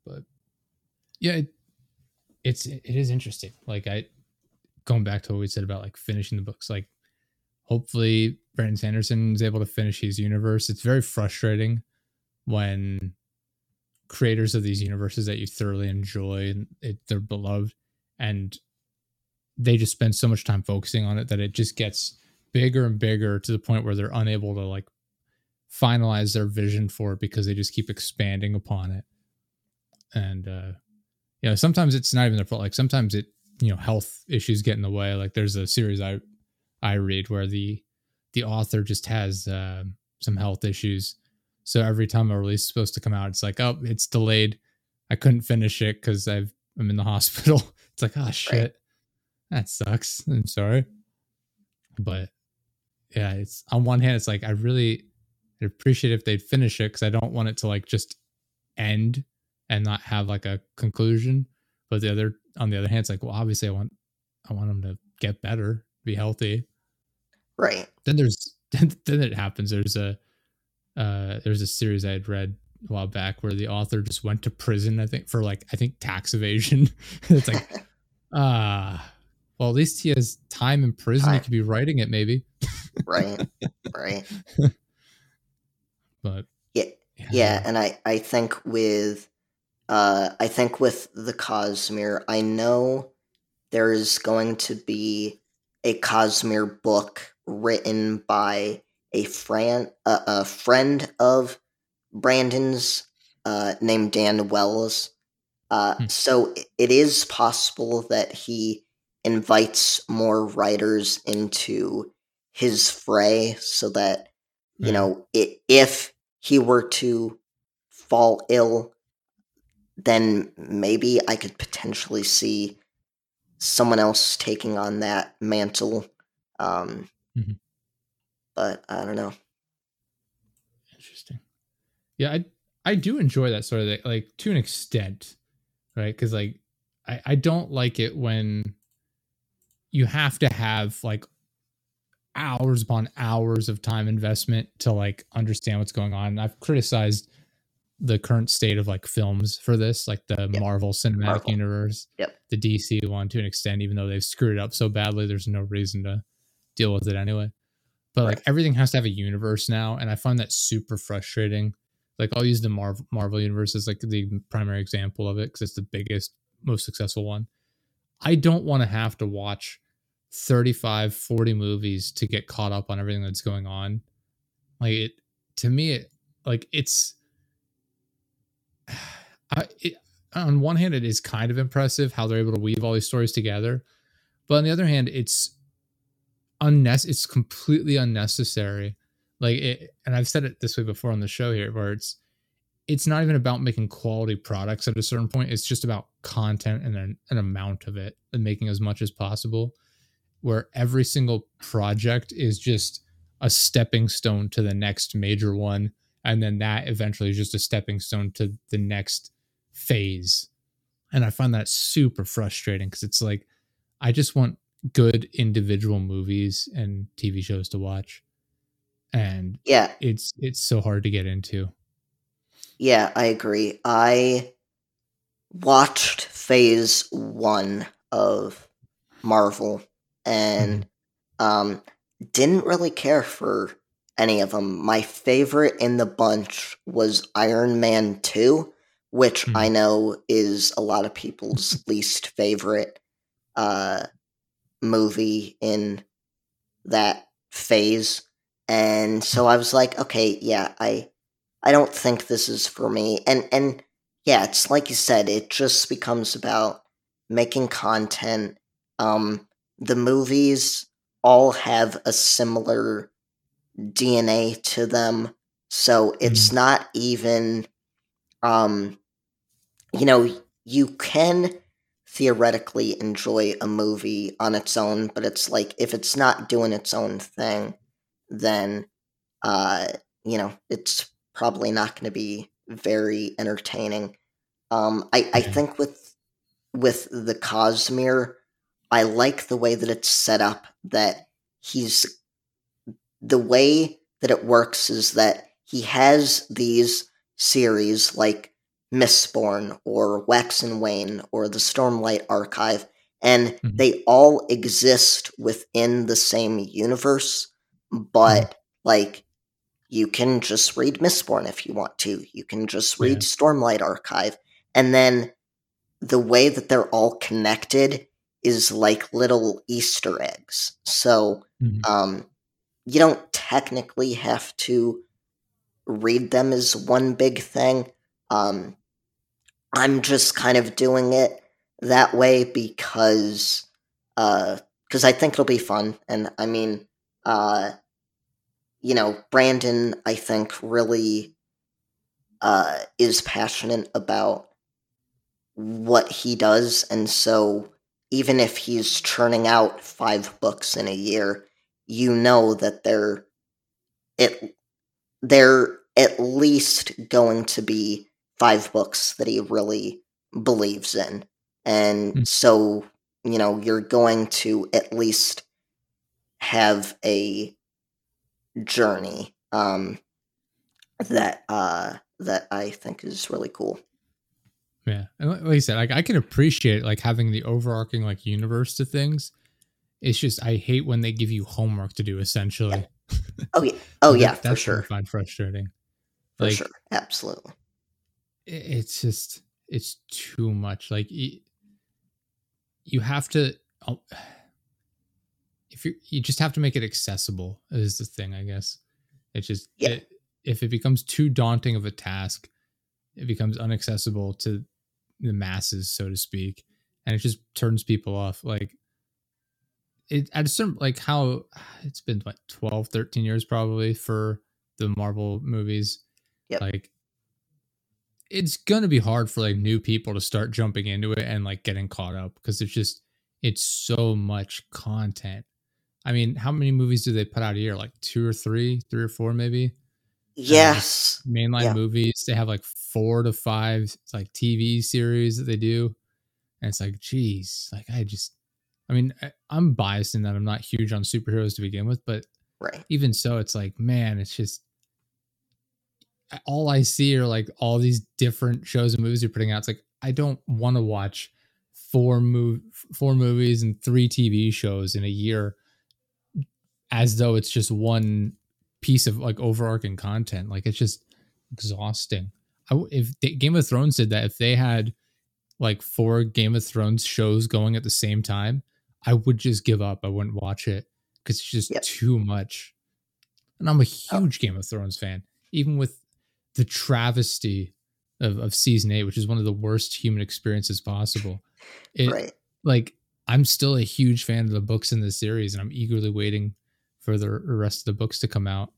But yeah, it is interesting. Like, going back to what we said about like finishing the books, like hopefully Brandon Sanderson is able to finish his universe. It's very frustrating when creators of these universes that you thoroughly enjoy and they're beloved, and they just spend so much time focusing on it that it just gets bigger and bigger to the point where they're unable to like finalize their vision for it because they just keep expanding upon it. And you know, sometimes it's not even their fault. Like sometimes it, you know, health issues get in the way. Like there's a series I read where the author just has some health issues. So every time a release is supposed to come out, it's like, oh, it's delayed. I couldn't finish it because I'm in the hospital. It's like, oh shit, right. That sucks. I'm sorry. But yeah, it's on one hand, it's like, I really appreciate if they'd finish it because I don't want it to like just end and not have like a conclusion. But on the other hand, it's like, well, obviously I want them to get better, be healthy. Right. Then it happens. There's a series I had read a while back where the author just went to prison, I think, for like, tax evasion. It's like, well, at least he has time in prison. He could be writing it maybe. Right. But yeah. And I think with the Cosmere, I know there is going to be a Cosmere book written by a friend of Brandon's named Dan Wells. So it is possible that he invites more writers into his fray so that, you know, if he were to fall ill, then maybe I could potentially see someone else taking on that mantle. But I don't know. Interesting. Yeah, I do enjoy that sort of thing, like to an extent, right? Because like I don't like it when you have to have like hours upon hours of time investment to like understand what's going on. And I've criticized the current state of like films for this, like the Marvel Cinematic Universe, the DC one to an extent, even though they've screwed it up so badly, there's no reason to deal with it anyway. But like everything has to have a universe now. And I find that super frustrating. Like I'll use the Marvel universe as like the primary example of it, 'cause it's the biggest, most successful one. I don't want to have to watch 35, 40 movies to get caught up on everything that's going on. Like it, to me, it, like it's, on one hand, it is kind of impressive how they're able to weave all these stories together. But on the other hand, it's completely unnecessary. Like it, and I've said it this way before on the show here, where it's not even about making quality products at a certain point. It's just about content and an amount of it and making as much as possible, where every single project is just a stepping stone to the next major one. And then that eventually is just a stepping stone to the next phase. And I find that super frustrating because it's like, I just want good individual movies and TV shows to watch. And yeah, it's so hard to get into. Yeah, I agree. I watched phase one of Marvel, and didn't really care for any of them. My favorite in the bunch was Iron Man 2, which I know is a lot of people's least favorite movie in that phase. And so I was like, okay, yeah, I don't think this is for me. And yeah, it's like you said, it just becomes about making content. The movies all have a similar DNA to them, so it's not even, you know, you can theoretically enjoy a movie on its own, but it's like, if it's not doing its own thing, then, you know, it's probably not going to be very entertaining. I think with the Cosmere, I like the way that it's set up, that he's, the way that it works is that he has these series like Mistborn or Wax and Wane or the Stormlight Archive, and they all exist within the same universe, but like, you can just read Mistborn if you want to. You can just read Stormlight Archive. And then the way that they're all connected is like little Easter eggs. So you don't technically have to read them as one big thing. I'm just kind of doing it that way because I think it'll be fun. And I mean, you know, Brandon, I think, really is passionate about what he does. And so even if he's churning out 5 books in a year, you know that they're at least going to be 5 books that he really believes in. And so, you know, you're going to at least have a journey that I think is really cool. Yeah, and like you said, like, I can appreciate like having the overarching like universe to things. It's just I hate when they give you homework to do essentially. Yeah. Oh yeah, oh yeah, for sure. I find frustrating. For like, sure, absolutely. It's just it's too much. Like you have to. If you just have to make it accessible is the thing, I guess. It's just if it becomes too daunting of a task, it becomes inaccessible to the masses, so to speak, and it just turns people off. Like it at a certain like how it's been like 12, 13 years probably for the Marvel movies. Yep. Like it's gonna be hard for like new people to start jumping into it and like getting caught up because it's so much content. I mean, how many movies do they put out a year? Like 2 or 3, 3 or 4 maybe? Yes. Mainline movies. They have like 4 to 5 it's like TV series that they do. And it's like, geez, like I'm biased in that I'm not huge on superheroes to begin with, but even so, it's like, man, it's just, all I see are like all these different shows and movies you're putting out. It's like, I don't want to watch 4 movies and 3 TV shows in a year as though it's just one piece of like overarching content. Like it's just exhausting. If Game of Thrones did that, if they had like 4 Game of Thrones shows going at the same time, I would just give up. I wouldn't watch it because it's just too much. And I'm a huge Game of Thrones fan, even with the travesty of season 8, which is one of the worst human experiences possible. Like I'm still a huge fan of the books in this series, and I'm eagerly waiting for the rest of the books to come out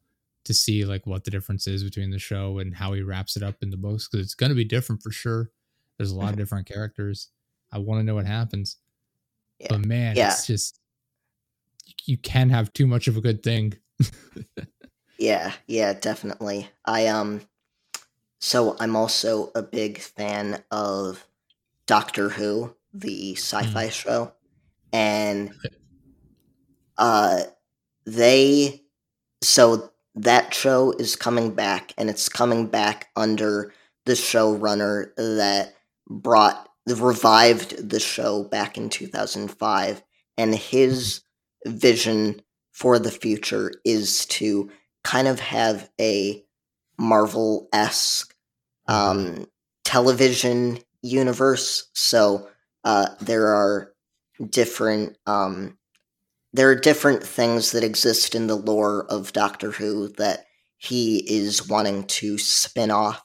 to see like what the difference is between the show and how he wraps it up in the books. Cause it's going to be different for sure. There's a lot of different characters. I want to know what happens, but man, it's just, you can have too much of a good thing. Yeah, definitely. So I'm also a big fan of Doctor Who, the sci-fi show, and so that show is coming back, and it's coming back under the showrunner that brought revived the show back in 2005, and his vision for the future is to kind of have a Marvel-esque television universe. So there are different things that exist in the lore of Doctor Who that he is wanting to spin off.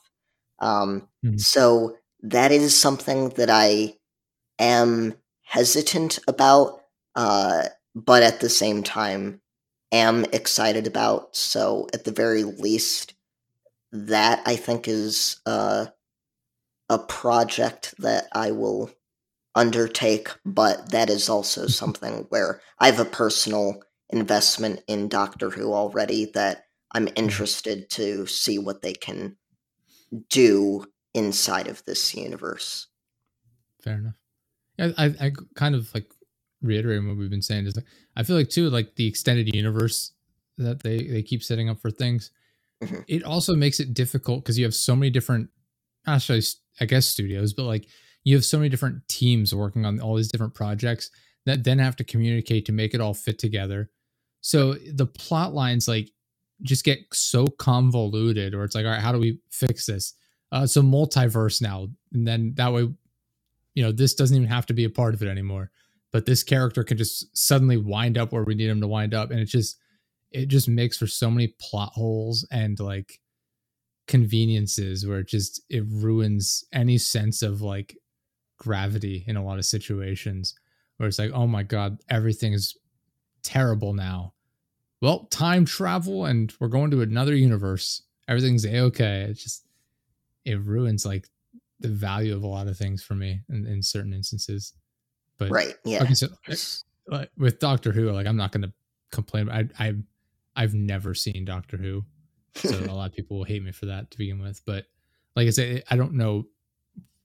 So that is something that I am hesitant about, but at the same time am excited about. So at the very least, that I think is a project that I will undertake, but that is also something where I have a personal investment in Doctor Who already that I'm interested to see what they can do inside of this universe. Fair enough. I kind of like reiterating what we've been saying is like, I feel like too, like the extended universe that they keep setting up for things. Mm-hmm. It also makes it difficult because you have so many different, actually, I guess studios, but like you have so many different teams working on all these different projects that then have to communicate to make it all fit together. So the plot lines, like, just get so convoluted, or it's like, all right, how do we fix this? It's a multiverse now. And then that way, you know, this doesn't even have to be a part of it anymore, but this character can just suddenly wind up where we need him to wind up. And it just makes for so many plot holes and like conveniences where it ruins any sense of like gravity in a lot of situations where it's like, oh my God, everything is terrible now. Well, time travel and we're going to another universe. Everything's A-okay. It ruins like the value of a lot of things for me in certain instances. But right. Yeah. Okay, so like, with Doctor Who, like I'm not going to complain. I've never seen Doctor Who. So a lot of people will hate me for that to begin with. But like I said, I don't know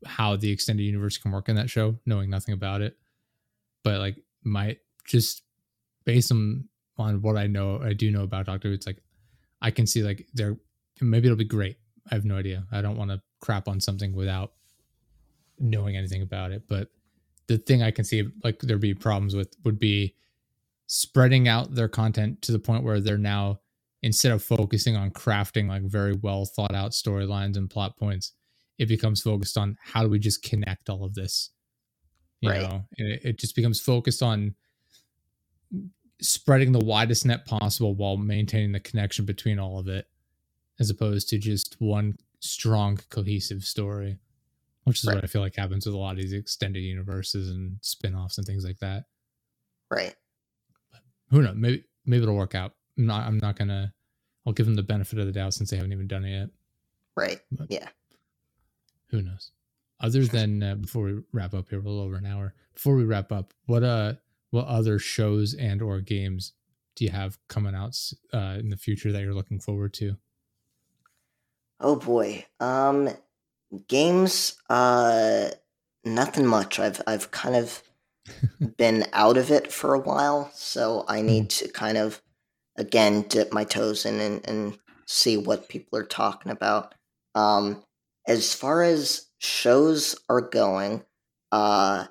how the extended universe can work in that show, knowing nothing about it. But like just based on what I do know about Doctor Who, it's like I can see like there maybe it'll be great. I have no idea. I don't want to crap on something without knowing anything about it. But the thing I can see like there'd be problems with would be spreading out their content to the point where they're now, instead of focusing on crafting like very well thought out storylines and plot points, it becomes focused on how do we just connect all of this, you know, and it just becomes focused on spreading the widest net possible while maintaining the connection between all of it, as opposed to just one strong, cohesive story, which is what I feel like happens with a lot of these extended universes and spinoffs and things like that. Right. But who knows? Maybe it'll work out. I'll give them the benefit of the doubt since they haven't even done it yet. Right. But yeah. Who knows? Other than before we wrap up here, we're a little over an hour. Before we wrap up, what other shows and or games do you have coming out in the future that you're looking forward to? Oh boy. Games, nothing much. I've kind of been out of it for a while, so I need to kind of, again, dip my toes in and see what people are talking about. As far as shows are going, I'm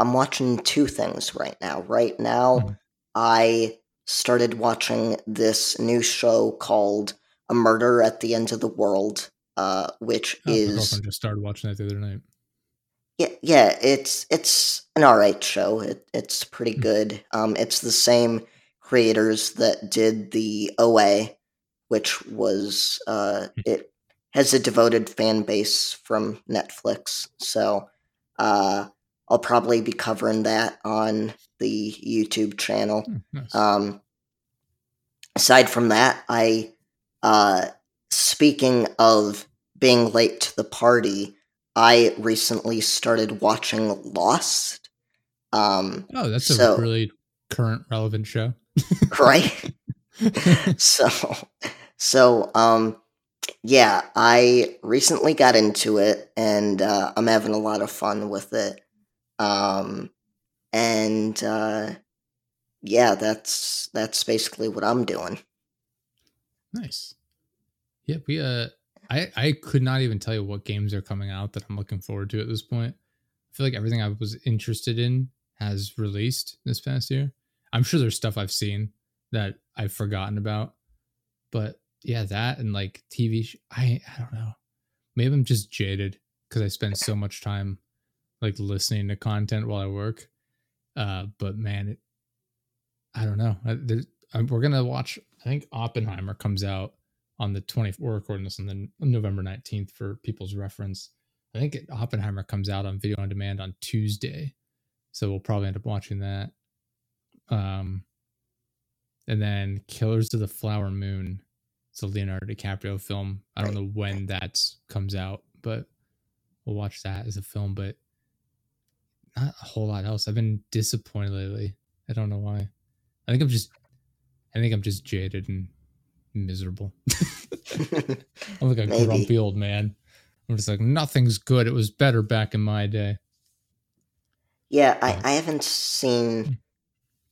watching two things right now. Right now, I started watching this new show called A Murder at the End of the World, which is... My girlfriend just started watching that the other night. Yeah, it's an all right show. It's pretty good. It's the same creators that did the OA, which was... it has a devoted fan base from Netflix, so... I'll probably be covering that on the YouTube channel. Nice. Aside from that, speaking of being late to the party, I recently started watching Lost. That's a really current, relevant show. Right? Yeah, I recently got into it, and I'm having a lot of fun with it. That's basically what I'm doing. Nice. Yeah, we I could not even tell you what games are coming out that I'm looking forward to at this point. I feel like everything I was interested in has released this past year. I'm sure there's stuff I've seen that I've forgotten about, but yeah, that and like TV. I don't know. Maybe I'm just jaded because I spend so much time like listening to content while I work. But man, I don't know. We're gonna watch. I think Oppenheimer comes out on the 20th. We're recording this on the November 19th for people's reference. I think Oppenheimer comes out on video on demand on Tuesday, so we'll probably end up watching that. And then Killers of the Flower Moon. It's a Leonardo DiCaprio film. I don't know when that comes out, but we'll watch that as a film. But not a whole lot else. I've been disappointed lately. I don't know why. I think I'm just jaded and miserable. I'm like a grumpy old man. I'm just like, nothing's good. It was better back in my day. Yeah, I haven't seen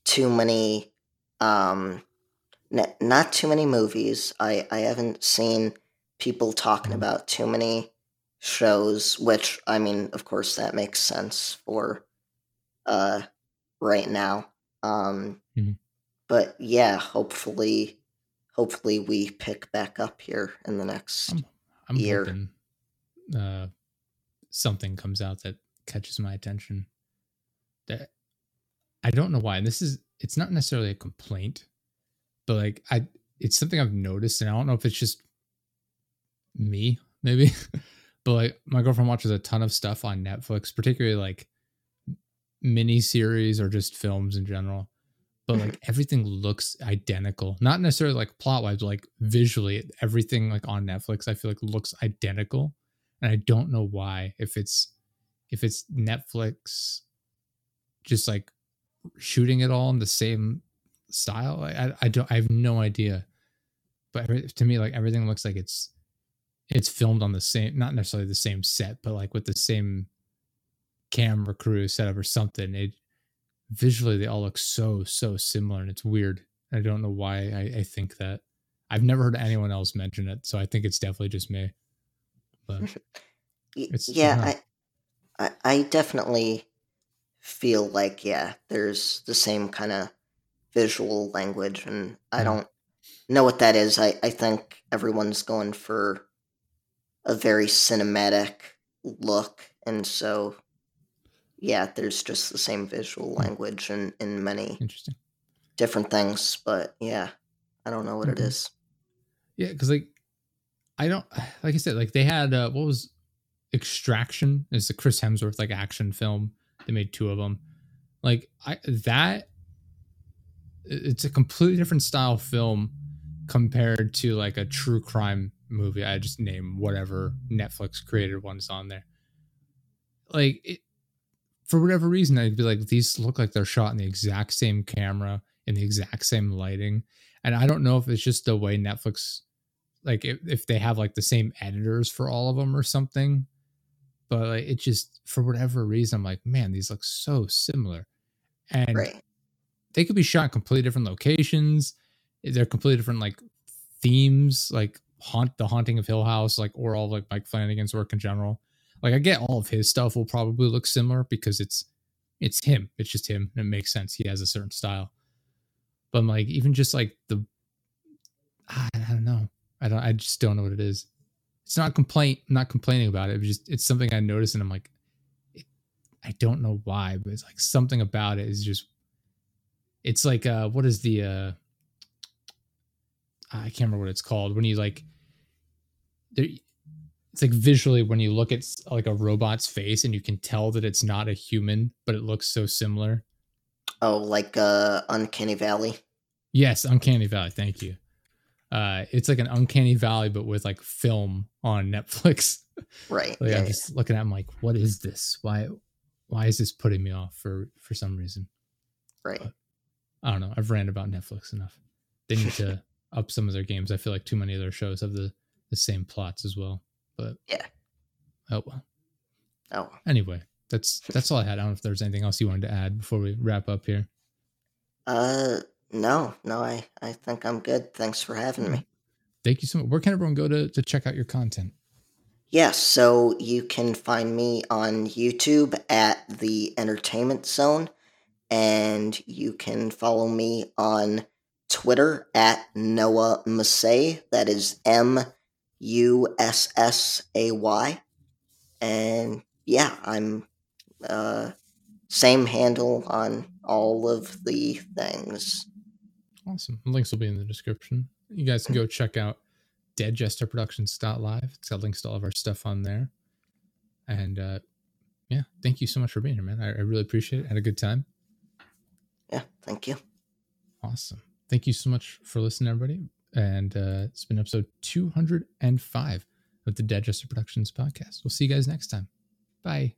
too many, not too many movies. I haven't seen people talking about too many shows, which, I mean, of course, that makes sense for right now. But yeah, hopefully we pick back up here in the next year. Hoping, something comes out that catches my attention. That I don't know why. And it's not necessarily a complaint, but like it's something I've noticed, and I don't know if it's just me, maybe. But like my girlfriend watches a ton of stuff on Netflix, particularly like mini series or just films in general. But like everything looks identical, not necessarily like plot wise, but like visually everything like on Netflix, I feel like looks identical. And I don't know why, if it's Netflix just like shooting it all in the same style. I have no idea, but to me, like everything looks like it's filmed on the same, not necessarily the same set, but like with the same camera crew setup or something. Visually, they all look so similar, and it's weird. I don't know why I think that. I've never heard anyone else mention it, so I think it's definitely just me. But yeah, I definitely feel like, yeah, there's the same kind of visual language, and I don't know what that is. I think everyone's going for a very cinematic look, and so... yeah, there's just the same visual language in many different things, but yeah, I don't know what it is. Yeah, because like I don't, like I said, like they had what was Extraction? It's the Chris Hemsworth like action film. They made two of them. Like it's a completely different style film compared to like a true crime movie. I just name whatever Netflix created ones on there. Like it. For whatever reason, I'd be like, these look like they're shot in the exact same camera, in the exact same lighting. And I don't know if it's just the way Netflix, like if they have like the same editors for all of them or something, but like, it just, for whatever reason, I'm like, man, these look so similar. And they could be shot in completely different locations. They're completely different, like themes, like the Haunting of Hill House, like, or all of, like Mike Flanagan's work in general. Like I get all of his stuff will probably look similar because it's him. It's just him. And it makes sense. He has a certain style, but I'm like, even just like I don't know. I just don't know what it is. It's not a complaint. I'm not complaining about it. It's something I noticed, and I'm like, I don't know why, but it's like something about it is just, it's like, what is the, I can't remember what it's called when you like there. It's like visually when you look at like a robot's face and you can tell that it's not a human, but it looks so similar. Oh, like Uncanny Valley. Yes. Uncanny Valley. Thank you. It's like an Uncanny Valley, but with like film on Netflix. Right. Like, yeah, I'm just looking at them like, what is this? Why is this putting me off for some reason? Right. But I don't know. I've ranted about Netflix enough. They need to up some of their games. I feel like too many of their shows have the same plots as well. But yeah. Oh well. Oh. Anyway, that's all I had. I don't know if there's anything else you wanted to add before we wrap up here. No, I think I'm good. Thanks for having me. Thank you so much. Where can everyone go to check out your content? Yes, so you can find me on YouTube at The Entertainment Zone, and you can follow me on Twitter at Noah Massay. That is MUSSAY. And yeah, I'm same handle on all of the things. Awesome. Links will be in the description. You guys can go check out Dead Jester Productions.live. It's got links to all of our stuff on there. And yeah, thank you so much for being here, man. I really appreciate it. Had a good time. Yeah, thank you. Awesome. Thank you so much for listening, everybody. And it's been episode 205 of the Dead Jester Productions podcast. We'll see you guys next time. Bye.